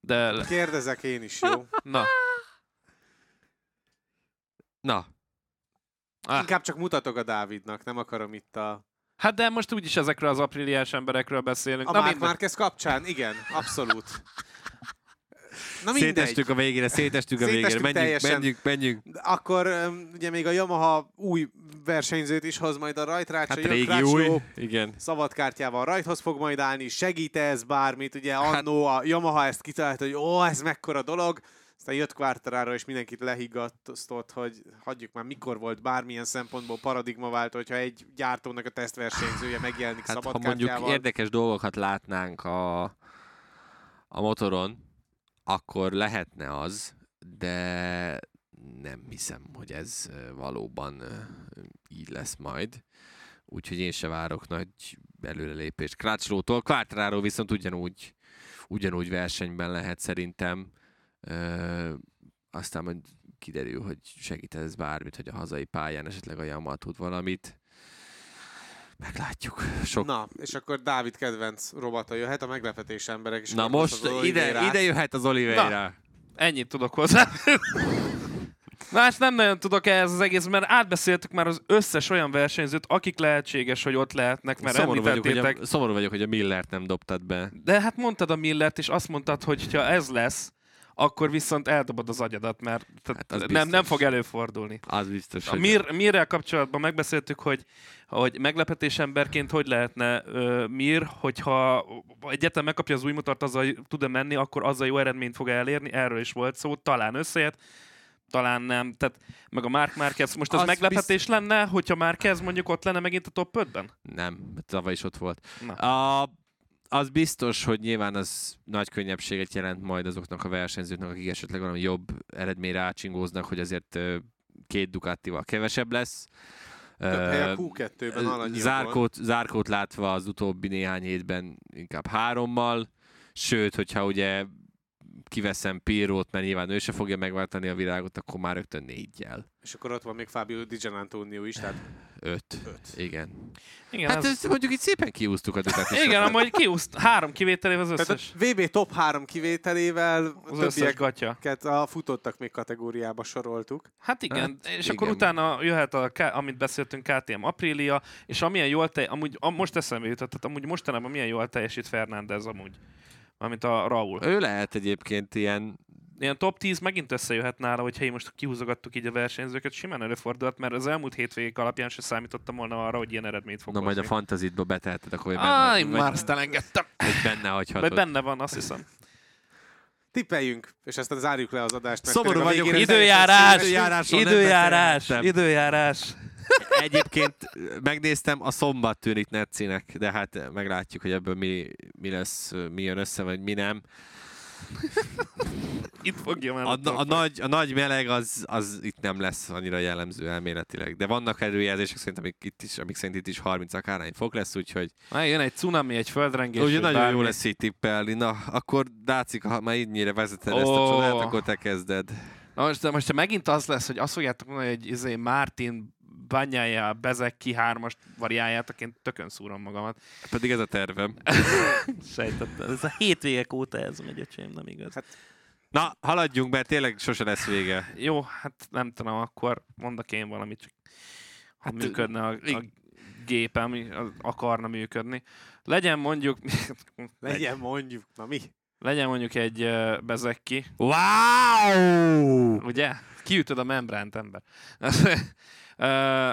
De... Kérdezek én is, jó? Na. Inkább csak mutatok a Dávidnak, nem akarom itt a... Hát de most úgyis ezekről az apríliás emberekről beszélünk. A Marc Márquez kapcsán, igen, abszolút. Na mindegy. Szétestük a végére. Menjünk. Akkor ugye még a Yamaha új versenyzőt is hoz majd a rajtrács. Hát régi új, igen. Szabadkártyával rajthoz fog majd állni, segít ez bármit? Ugye annó a Yamaha ezt kitalált, hogy ez mekkora dolog. Aztán jött Quartararo, és mindenkit lehiggadtott, hogy hagyjuk már, mikor volt bármilyen szempontból paradigmaváltó, hogyha egy gyártónak a tesztversenyzője megjelenik szabadkártyával. Ha mondjuk érdekes dolgokat látnánk a motoron, akkor lehetne az, de nem hiszem, hogy ez valóban így lesz majd. Úgyhogy én se várok nagy előrelépést Crutchlow-tól. Quartararo viszont ugyanúgy versenyben lehet szerintem. aztán majd kiderül, hogy segít ez bármit, hogy a hazai pályán esetleg a Jamal tud valamit. Meglátjuk. Na, és akkor Dávid kedvenc robata jöhet, a meglepetés emberek is. Na most ide jöhet az Oliveira. Ennyit tudok hozzá. Más nem nagyon tudok ehhez az egész, mert átbeszéltük már az összes olyan versenyzőt, akik lehetséges, hogy ott lehetnek, mert említettétek. Szomorú vagyok, hogy a Millert nem dobtad be. De hát mondtad a Millert, és azt mondtad, hogy ha ez lesz, akkor viszont eldobod az agyadat, mert hát nem fog előfordulni. Az biztos. Mirrel kapcsolatban megbeszéltük, hogy meglepetés emberként hogy lehetne Mir, hogyha egyáltalán megkapja az új mutart, azzal tud-e menni, akkor azzal jó eredményt fog elérni, erről is volt szó, talán összejött, talán nem, tehát meg a Marc Márquez. Most az meglepetés lenne, hogyha Márquez mondjuk ott lenne megint a top 5-ben? Nem, tavaly is ott volt. Az biztos, hogy nyilván az nagy könnyebbséget jelent majd azoknak a versenyzőknek, akik esetleg valami jobb eredményre átsingóznak, hogy azért két Ducatival kevesebb lesz. A Q2-ben alanyja Zarcót látva az utóbbi néhány hétben inkább 3-mal, sőt, hogyha ugye kiveszem Pirrót, mert nyilván ő se fogja megváltani a világot, akkor már rögtön 4-jel. És akkor ott van még Fábio Di Giannantonio is, tehát... 5. Igen. Hát ezt mondjuk itt szépen kiúztuk a Ducatisat. Igen, amúgy kiúzt 3 kivételével az összes. Tehát a VB top 3 kivételével az összes gatya. A futottak még kategóriába soroltuk. Hát igen, hát, és igen. Akkor utána jöhet, amit beszéltünk, KTM Aprilia, és amilyen jól most eszembe jutott, tehát amúgy mostanában milyen jól teljesít Fernández amúgy. Mármint a Raúl. Ő lehet egyébként ilyen top 10 megint összejöhet nála, hogyha én most kihúzogattuk így a versenyzőket, simán előfordulhat, mert az elmúlt hétvégék alapján sem számítottam volna arra, hogy ilyen eredményt fog hozni. Na majd a fantazitba beteheted, akkor hogy már azt elengedtem. Hogy benne hagyhatod. Benne van, azt hiszem. Tippeljünk, és aztán zárjuk le az adást. Szomorú vagyok, időjárás. Egyébként megnéztem, a szombat tűnik Netzinek, de hát meglátjuk, hogy ebből mi lesz, mi jön össze, vagy mi nem. Itt fogja már a nagy meleg az itt nem lesz annyira jellemző elméletileg. De vannak előjelzések szerint, amik szerint itt is 30 akárhány fok lesz, úgyhogy... jön egy cunami, egy földrengés. Ugye nagyon bármi. Jó lesz így tippelni. Na, akkor Dácik, ha már ennyire vezeted ezt a csodát, akkor te kezded. Na most ha megint az lesz, hogy azt fogjátok mondani, hogy Martin Bagnaia Bezeki 3-as variáját, én tökön szúrom magamat. Pedig ez a tervem. Sejtettem. Ez a hétvégek óta ez megy, öcsém, nem igaz. Hát, na, haladjunk, mert tényleg sose lesz vége. Jó, hát nem tudom, akkor mondok én valamit, csak ha működne a gépem, akarna működni. Legyen mondjuk egy Bezeki. Wow! Ugye? Kiütöd a membránt, ember.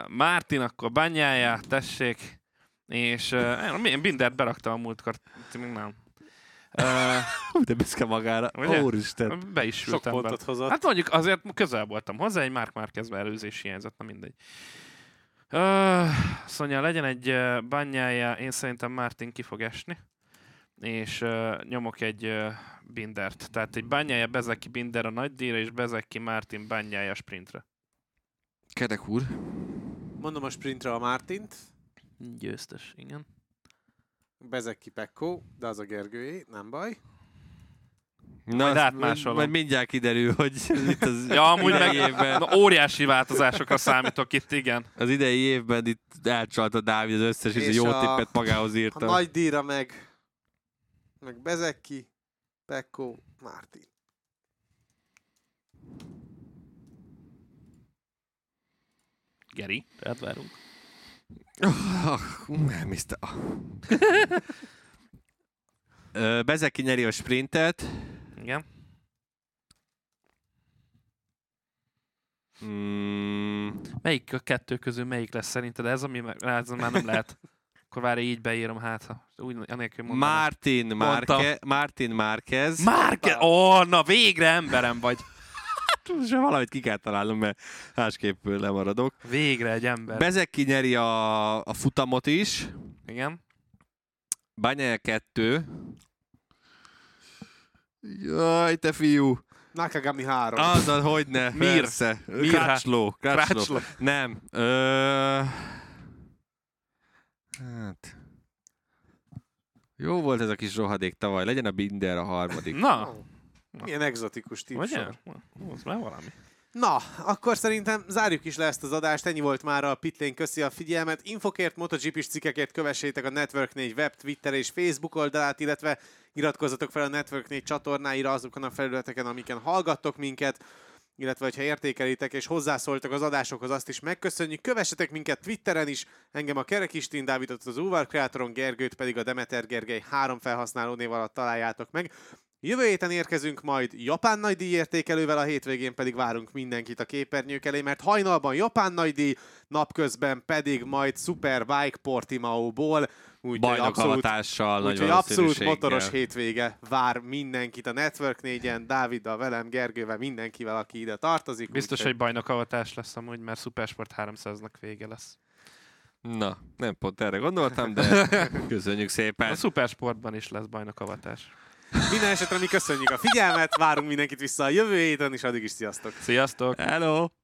Martin, akkor Bagnaia, tessék, és Bindert beraktam a múltkor, még nem. De büszke magára, úristen. Be is ültem. Sok pontot hozott. Hát mondjuk azért közel voltam hozzá, egy Marc Márquezbe előzés hiányzott, na mindegy. Szóval legyen egy Bagnaia, én szerintem Martin ki fog esni, és nyomok egy Bindert. Tehát egy Bagnaia, Bezeki, Binder a nagy díjra, és Bezeki, Martin, Bagnaia sprintre. Kerek úr. Mondom a sprintre a Martint. Győztes, igen. Bezeki Pecco, de az a Gergőé, nem baj. Majd átmásolom. Majd mindjárt kiderül, hogy itt az idei évben... Na, óriási változásokra számítok itt, igen. Az idei évben itt elcsalta Dávid az összes, és jó tippet magához írtam. A nagy díjra meg Bezeki, Pecco, Martin. Geri, rád várunk. Bezeki nyeri a sprintet. Igen. Melyik a kettő közül melyik lesz szerinted? Ez, ami már nem lehet. Akkor várj, így beírom, hát ha úgy anélkül mondom. Martin Márquez. Na végre emberem vagy. Valamit ki kell találnom, mert másképp lemaradok. Végre egy ember. Bezeki nyeri a futamot is. Igen. Bagnaia 2. Jaj, te fiú. Nakagami 3. Azzal, hogy ne. Persze. Crutchlow. Nem. Hát. Jó volt ez a kis rohadék tavaly. Legyen a Binder a harmadik. Na. Milyen egzotikus típsor. Az már valami. Na, akkor szerintem zárjuk is le ezt az adást, ennyi volt már a Pitlane, köszi a figyelmet. Infokért, MotoGP-s cikkekért kövessétek a Network 4 web, Twitter és Facebook oldalát, illetve iratkozzatok fel a Network 4 csatornáira azokon a felületeken, amiken hallgattok minket, illetve hogyha értékelitek és hozzászóltak az adásokhoz, azt is megköszönjük. Kövessetek minket Twitteren is, engem a Kerek István Dávidot az Uvar Kreatoron, Gergőt pedig a Demeter Gergely 3 felhasználónév alatt találjátok meg. Jövő héten érkezünk majd Japán nagydíj értékelővel, a hétvégén pedig várunk mindenkit a képernyők elé, mert hajnalban Japán nagydíj, napközben pedig majd Superbike Portimaóból, úgyhogy abszolút motoros hétvége vár mindenkit a Network 4-en, Dáviddal, velem, Gergővel, mindenkivel, aki ide tartozik. Biztos, hogy bajnokavatás lesz amúgy, mert Supersport 300-nak vége lesz. Na, nem pont erre gondoltam, de köszönjük szépen. A Supersportban is lesz bajnokavatás. Minden esetre mi köszönjük a figyelmet, várunk mindenkit vissza a jövő héten, és addig is sziasztok! Sziasztok! Hello!